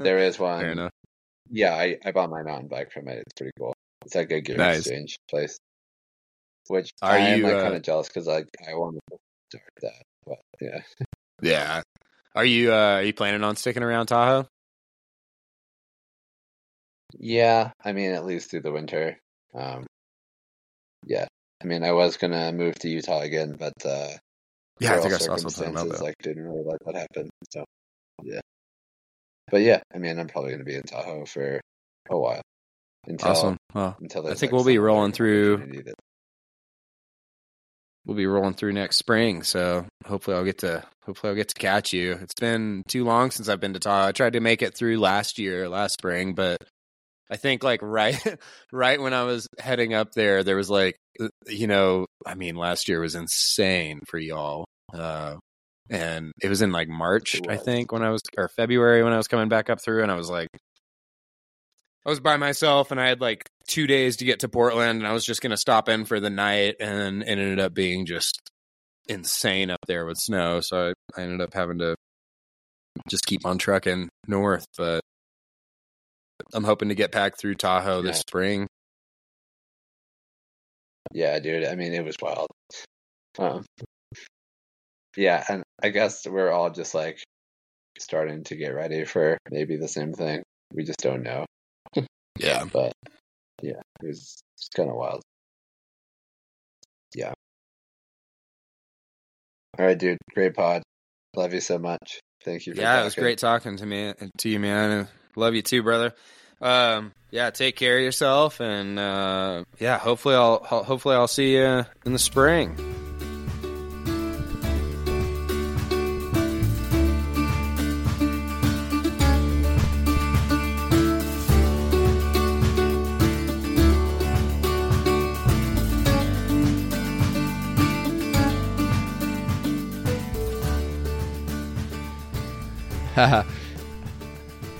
there is one. Fair enough. Yeah, I bought my mountain bike from it. It's pretty cool. It's like a gear exchange place, which I'm kind of jealous because I want to start that. But yeah. Yeah. Are you planning on sticking around Tahoe? Yeah, I mean, at least through the winter. Yeah, I mean, I was gonna move to Utah again, but yeah, I think I saw something about that. Like, didn't really let that happen. So yeah, but yeah, I mean, I'm probably gonna be in Tahoe for a while. Awesome. Well, I think we'll be rolling through. We'll be rolling through next spring, so hopefully I'll get to catch you. It's been too long since I've been to Tahoe. I tried to make it through last spring, but I think like right when I was heading up there was like, you know, I mean, last year was insane for y'all, and it was in like March, I think, or February when I was coming back up through, and I was like, I was by myself, and I had like 2 days to get to Portland, and I was just gonna stop in for the night, and it ended up being just insane up there with snow, so I ended up having to just keep on trucking north, but I'm hoping to get back through Tahoe this spring. Yeah, dude. I mean, it was wild. Yeah, and I guess we're all just like starting to get ready for maybe the same thing. We just don't know. Yeah. But yeah, it was kind of wild. Yeah. All right, dude. Great pod. Love you so much. Thank you for talking. It was great talking to you, man. Love you too, brother. Yeah, take care of yourself, and yeah, hopefully I'll see you in the spring.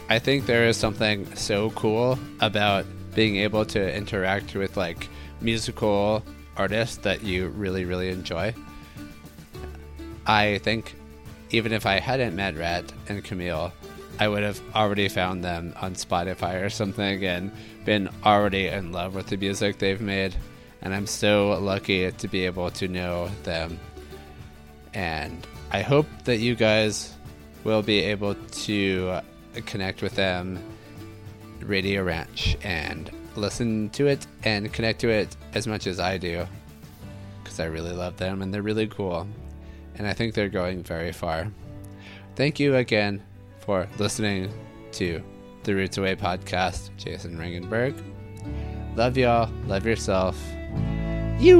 I think there is something so cool about being able to interact with like musical artists that you really, really enjoy. I think even if I hadn't met Rhett and Camille, I would have already found them on Spotify or something and been already in love with the music they've made. And I'm so lucky to be able to know them. And I hope that you guys will be able to connect with them, Radio Ranch, and listen to it and connect to it as much as I do, because I really love them and they're really cool, and I think they're going very far. Thank you again for listening to the Rootsway Podcast, Jason Ringenberg. Love y'all. Love yourself. You.